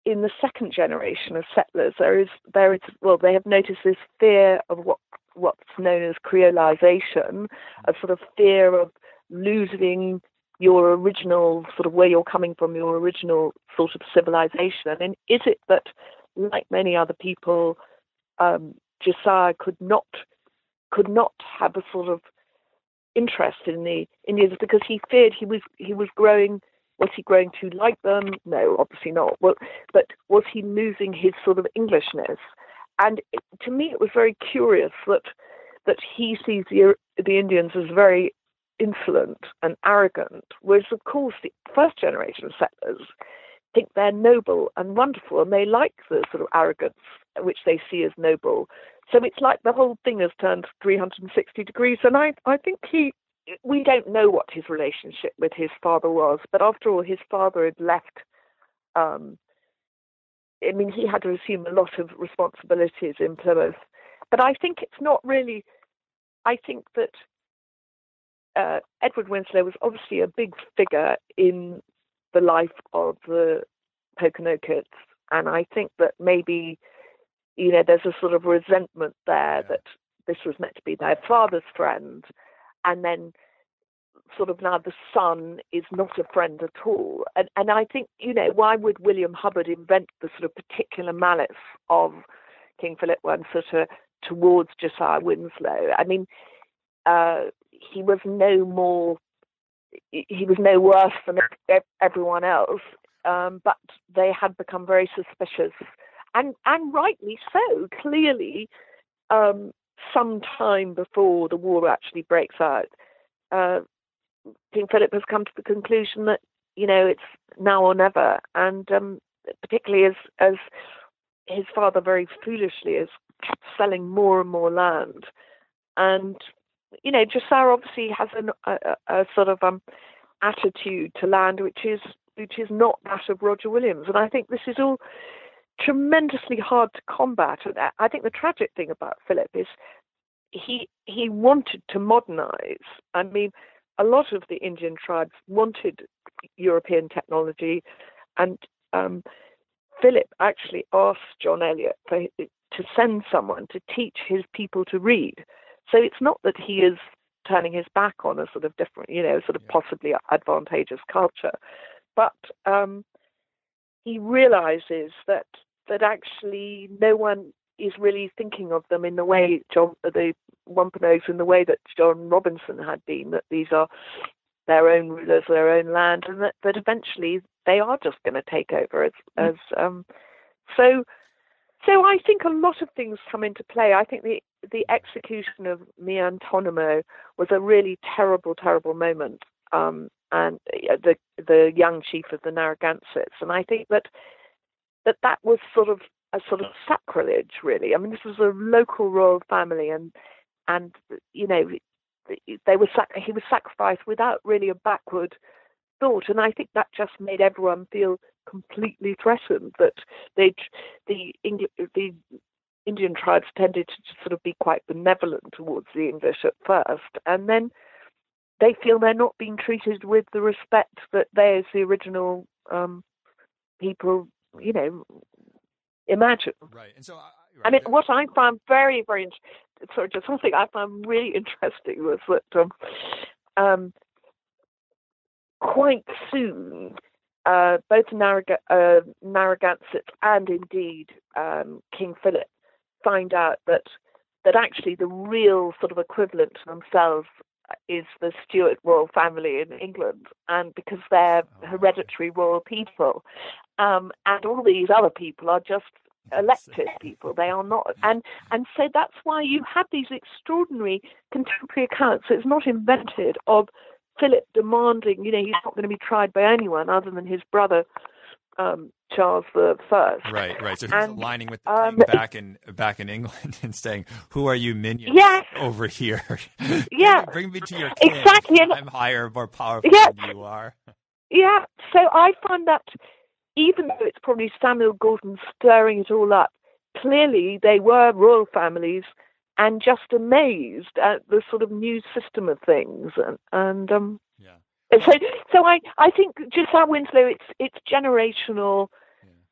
in the second generation of settlers, there is, there is, well, they have noticed this fear of what what's known as creolization, a sort of fear of losing your original, sort of where you're coming from, your original sort of civilization. And then is it that, like many other people, um, Josiah could not could not have a sort of interest in the Indians because he feared he was he was growing was he growing too like them? No, obviously not. Well, but was he losing his sort of Englishness? And it, to me, it was very curious that that he sees the the Indians as very insolent and arrogant, whereas of course the first generation of settlers think they're noble and wonderful, and they like the sort of arrogance which they see as noble. So it's like the whole thing has turned three hundred sixty degrees. And I, I think he, we don't know what his relationship with his father was, but after all, his father had left. Um, I mean, he had to assume a lot of responsibilities in Plymouth. But I think it's not really. I think that uh, Edward Winslow was obviously a big figure in the life of the Poconokids, and I think that maybe, you know, there's a sort of resentment there yeah. that this was meant to be their father's friend, and then sort of now the son is not a friend at all. And and I think, you know, why would William Hubbard invent the sort of particular malice of King Philip Wamsutter towards Josiah Winslow? I mean, uh, he was no more. He was no worse than everyone else, um, but they had become very suspicious, and, and rightly so. Clearly, um, some time before the war actually breaks out, uh, King Philip has come to the conclusion that, you know, it's now or never, and um, particularly as as his father very foolishly is selling more and more land, And, you know, Josiah obviously has an, a, a sort of um, attitude to land which is which is not that of Roger Williams. And I think this is all tremendously hard to combat. And I think the tragic thing about Philip is he he wanted to modernize. I mean, a lot of the Indian tribes wanted European technology, and um, Philip actually asked John Eliot for, to send someone to teach his people to read. So it's not that he is turning his back on a sort of different, you know, sort of yeah. possibly advantageous culture, but um, he realizes that that actually no one is really thinking of them in the way John, the Wampanoags, in the way that John Robinson had been, that these are their own rulers, their own land, and that, that eventually they are just going to take over. As, mm. as um, so, so I think a lot of things come into play. I think the, the execution of Miantonomo was a really terrible, terrible moment, um, and the the young chief of the Narragansetts, and I think that that that was sort of a sort of sacrilege, really. I mean, this was a local royal family, and and you know, they were sac- he was sacrificed without really a backward thought, and I think that just made everyone feel completely threatened. That they the Engl- the Indian tribes tended to sort of be quite benevolent towards the English at first, and then they feel they're not being treated with the respect that they, as the original um, people, you know, imagine. Right. And so, I, right. I mean, what I found very, very, sorry, just something I found really interesting was that um, um, quite soon, uh, both Narrag- uh, Narragansett and indeed um, King Philip find out that that actually the real sort of equivalent to themselves is the Stuart royal family in England, and because they're oh, hereditary okay. royal people, um, and all these other people are just elected people. They are not, and and so that's why you have these extraordinary contemporary accounts. So it's not invented, of Philip demanding, you know, he's not going to be tried by anyone other than his brother um, Charles the First. Right, right. So he's and, aligning with the um, king back in back in England and saying, "Who are you minions yes, over here? Yeah, bring me to your king. Exactly. I'm higher, more powerful yeah. than you are." Yeah. So I find that even though it's probably Samuel Gordon stirring it all up, clearly they were royal families and just amazed at the sort of new system of things, and and um. Yeah. So, so I, I think Josiah Winslow, it's it's generational,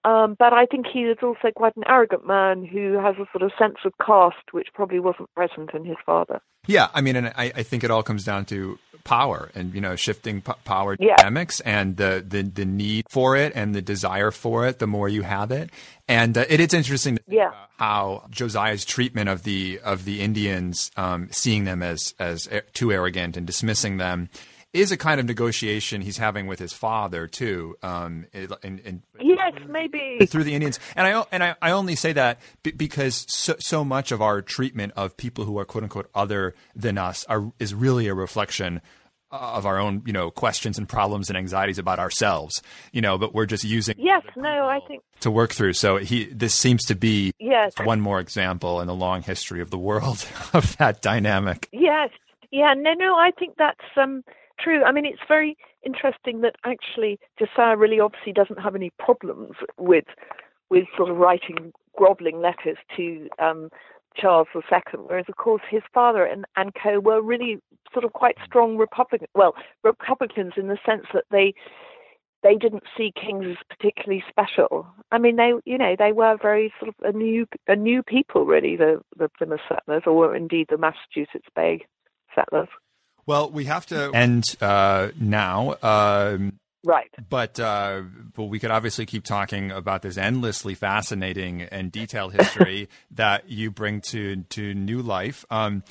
um, but I think he is also quite an arrogant man who has a sort of sense of caste, which probably wasn't present in his father. Yeah, I mean, and I, I think it all comes down to power and, you know, shifting p- power yeah. dynamics and the, the, the need for it and the desire for it, the more you have it. And uh, it, it's interesting to think yeah. about how Josiah's treatment of the of the Indians, um, seeing them as, as too arrogant and dismissing them, is a kind of negotiation he's having with his father too, um, and, and yes, maybe through the Indians. And I and I, I only say that b- because so, so much of our treatment of people who are quote unquote other than us are is really a reflection of our own, you know, questions and problems and anxieties about ourselves, you know. But we're just using yes, no, I think to work through. So he, this seems to be yes. one more example in the long history of the world of that dynamic. Yes, yeah, no, no, I think that's um. true. I mean, it's very interesting that actually Josiah really obviously doesn't have any problems with with sort of writing groveling letters to um, Charles the Second, whereas, of course, his father and, and co were really sort of quite strong Republican, well, Republicans in the sense that they they didn't see kings as particularly special. I mean, they you know they were very sort of a new a new people really, the the Plymouth settlers, or indeed the Massachusetts Bay settlers. Well, we have to end uh, now, um, right? But uh, but we could obviously keep talking about this endlessly fascinating and detailed history that you bring to to new life. Um,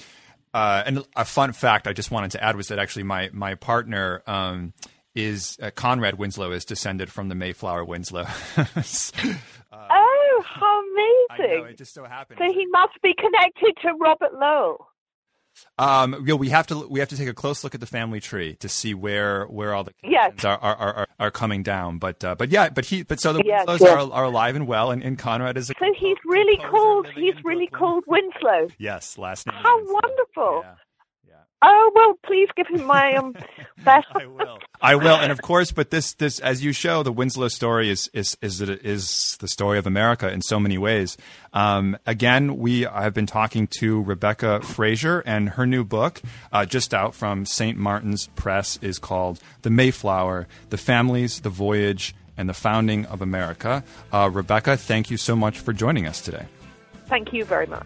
uh, and a fun fact I just wanted to add was that actually my my partner um, is uh, Conrad Winslow is descended from the Mayflower Winslow. uh, oh, how amazing! I know, it just so happened. So he must be connected to Robert Lowell. Um, you know, we have to we have to take a close look at the family tree to see where, where all the connections yes. are, are, are are coming down. But uh, but yeah, but he but so the yes, Winslows yes. Are, are alive and well, and, and Conrad is a so he's really called he's really called Winslow. Yes, last name. How Winslow. Wonderful. Yeah. Oh, well, please give him my um, best. I will. I will. And of course, but this, this, as you show, the Winslow story is, is, is, is the story of America in so many ways. Um, again, we have been talking to Rebecca Fraser, and her new book, uh, just out from Saint Martin's Press, is called The Mayflower, The Families, The Voyage, and the Founding of America. Uh, Rebecca, thank you so much for joining us today. Thank you very much.